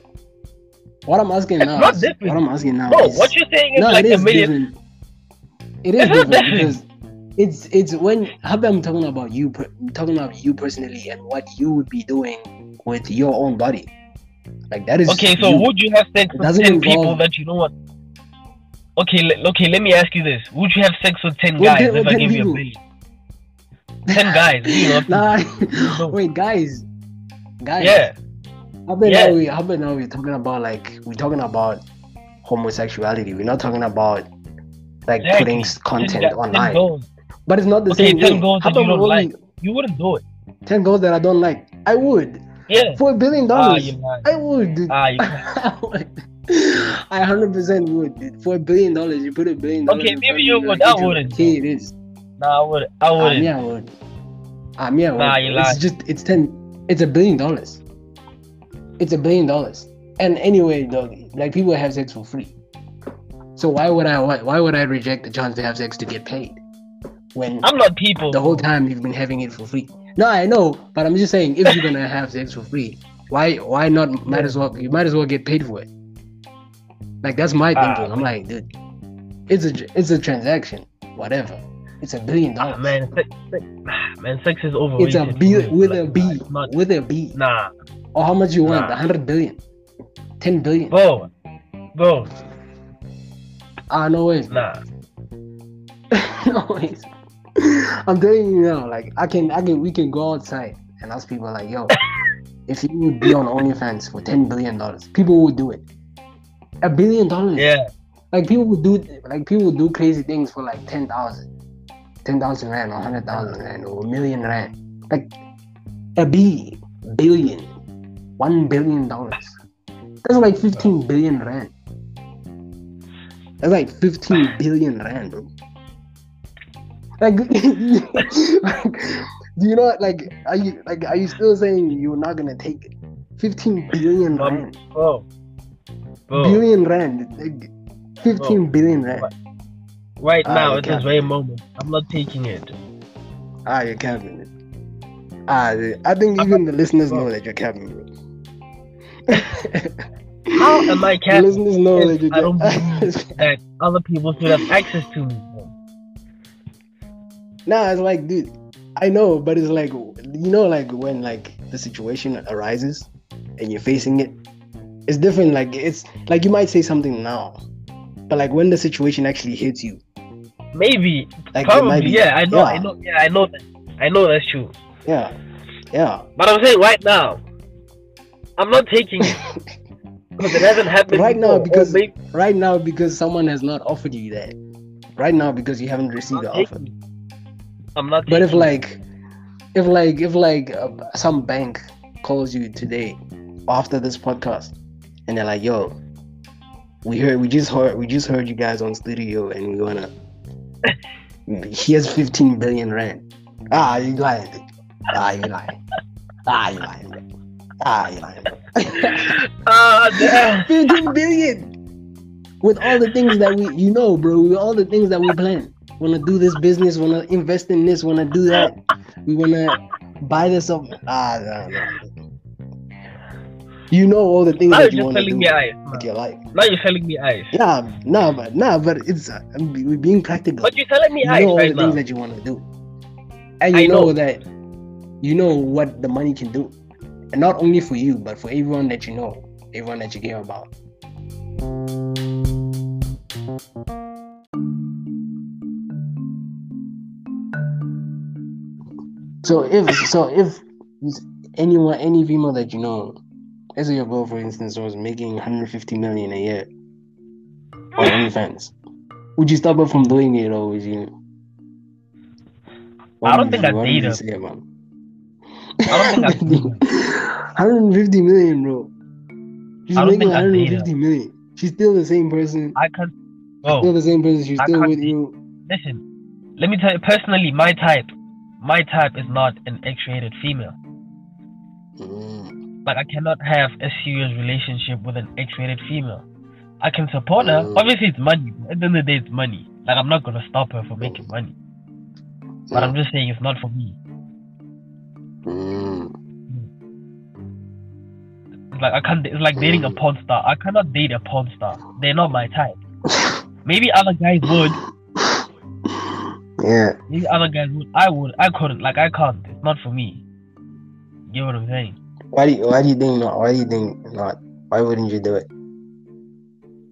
What I'm asking now. It's not different. What I'm asking now. Bro, what you're saying is like $1 million. It is different. It's when I'm talking about you, personally, and what you would be doing with your own body. Like that is. Okay, so would you have sex with 10 people that you don't want? Okay. Let me ask you this: would you have sex with 10 guys if I give you $1 billion? 10 guys. Wait, guys. Yeah. How about now we're talking about homosexuality. We're not talking about like putting content online. Goals. But it's not the same thing. 10 goals that you don't like. You wouldn't do it. 10 goals that I don't like. I would. Yeah. For $1 billion. I would. I 100% would, dude. For $1 billion, you put $1 billion. Okay, maybe you would. I wouldn't. See, it is. Nah, I would. I wouldn't. Yeah, I would. Yeah, I would. Nah, you lie. It's $1 billion. It's $1 billion, and anyway, doggy, like people have sex for free. So why would I reject the chance to have sex to get paid? When I'm not people. The whole time you've been having it for free. No, I know, but I'm just saying, if you're gonna have sex for free, why not? You might as well get paid for it. Like that's my thinking. I'm like, dude, it's a transaction. Whatever. It's $1 billion. Man, sex is overrated. It's a B. Nah. Or how much you want? 100 billion? 10 billion? Bro. No way. Nah. No way. I'm telling you now, like, we can go outside and ask people like, yo, if you would be on OnlyFans for $10 billion, people would do it. $1 billion? Yeah. Like people would do crazy things for like 10,000 rand or 100,000 rand or 1,000,000 rand. Like $1 billion. $1 billion. That's like 15 billion rand. That's like 15 billion rand, bro. Like, do you know? Like, are you still saying you're not gonna take it? 15 billion rand. Bro. Billion rand. Like 15 billion rand. Right now, at this very moment. I'm not taking it. Ah, you're capping it. I think even the listeners know that you're capping it. How am I capping? The listeners know that you're capping it. That other people should have access to me. Nah, it's like, dude, I know, but it's like, you know, like when like the situation arises and you're facing it, it's different. Like, it's like you might say something now, but like when the situation actually hits you, maybe, like, probably, I know that's true. Yeah, yeah. But I'm saying right now, I'm not taking it because it hasn't happened right before, now. Because right now, because someone has not offered you that. Right now, because you haven't received the offer. I'm not. But if like, some bank calls you today after this podcast, and they're like, "Yo, we just heard you guys on studio, and we wanna here's 15 billion rand." Ah, you lying. Ah, you lying. Ah, you lying. Ah, you lying. Ah, damn. 15 billion with all the things that we, you know, bro, with all the things that we plan. Wanna do this business, wanna invest in this, wanna do that, we wanna buy this up. You know all the things now that you wanna do with your life. Now you're selling me ice. Yeah, but it's we're being practical. But you're selling me ice. You know all right the now. Things that you wanna do, and you know that you know what the money can do, and not only for you, but for everyone that you know, everyone that you care about. So if any female that you know, let's say your girl for instance was making 150 million a year on OnlyFans, would you stop her from doing it, or would you? I don't think I'd need her. I don't think I'd need her. 150 million, bro. She's making 150 million. She's still the same person. I can't. Bro, she's still the same person. She's still with you. Listen, let me tell you personally, my type is not an X-rated female. Like, I cannot have a serious relationship with an X-rated female. I can support her. Obviously, it's money. At the end of the day, it's money. Like, I'm not going to stop her from making money. But I'm just saying it's not for me. It's like, I can't. It's like dating a porn star. I cannot date a porn star. They're not my type. Maybe other guys would. Yeah. These other guys would. I couldn't. Like, I can't. It's not for me. You know what I'm saying? Why do you think not? Why wouldn't you do it?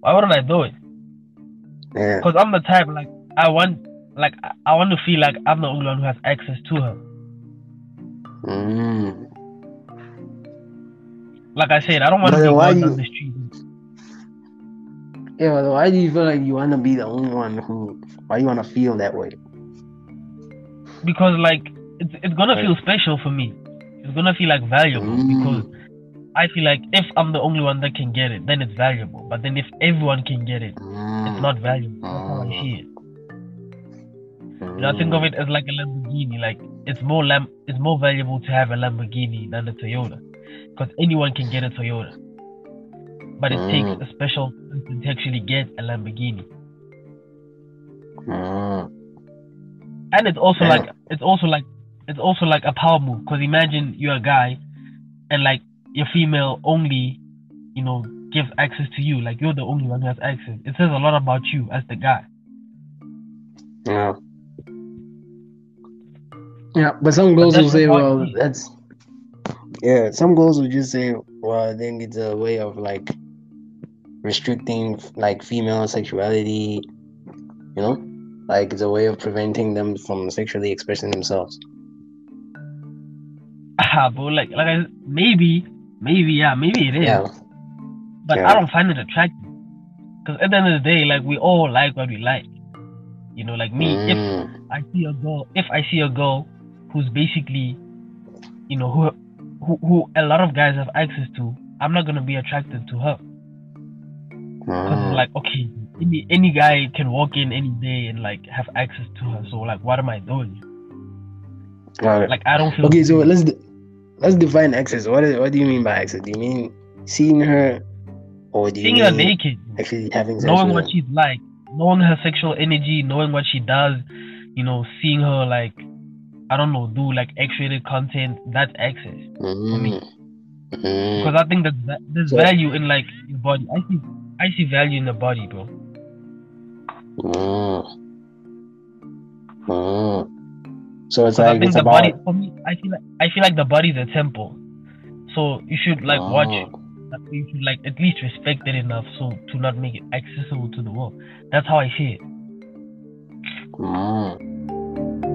Why wouldn't I do it? Yeah. Because I'm the type, like, I want to feel like I'm the only one who has access to her. Like I said, I don't want to be one on the street. Yeah, but why do you feel like you want to be the only one who... Why do you want to feel that way? Because, like, it's going to feel special for me. It's going to feel, like, valuable. Because I feel like if I'm the only one that can get it, then it's valuable. But then if everyone can get it, it's not valuable. That's how I see it. You know, I think of it as like a Lamborghini. Like, it's more valuable to have a Lamborghini than a Toyota, because anyone can get a Toyota, but it takes a special person to actually get a Lamborghini. And it's also like a power move. Because imagine you're a guy, and like your female only, you know, gives access to you. Like, you're the only one who has access. It says a lot about you as the guy. Yeah. Yeah, but some girls will say, well, that's... Yeah, some girls will just say, well, I think it's a way of, like, restricting, like, female sexuality, you know? Like, it's a way of preventing them from sexually expressing themselves. But, like maybe it is. Yeah. But I don't find it attractive. Because at the end of the day, like, we all like what we like. You know, like me, if I see a girl who's basically, you know, who a lot of guys have access to, I'm not gonna be attracted to her. Cause like, okay, any guy can walk in any day and like have access to her. So like, what am I doing? Right. Like, I don't feel okay. So let's define access. What do you mean by access? Do you mean seeing her, or do you mean seeing her naked, actually having sex, knowing what she's like, knowing her sexual energy, knowing what she does, you know, seeing her like, I don't know, do like X-rated content, that's access for me. Because I think that there's value in like your body. I see value in the body, bro. So it's like, it's about body, for me, I feel like the body's a temple. So you should like watch it. You should like at least respect it enough so to not make it accessible to the world. That's how I see it.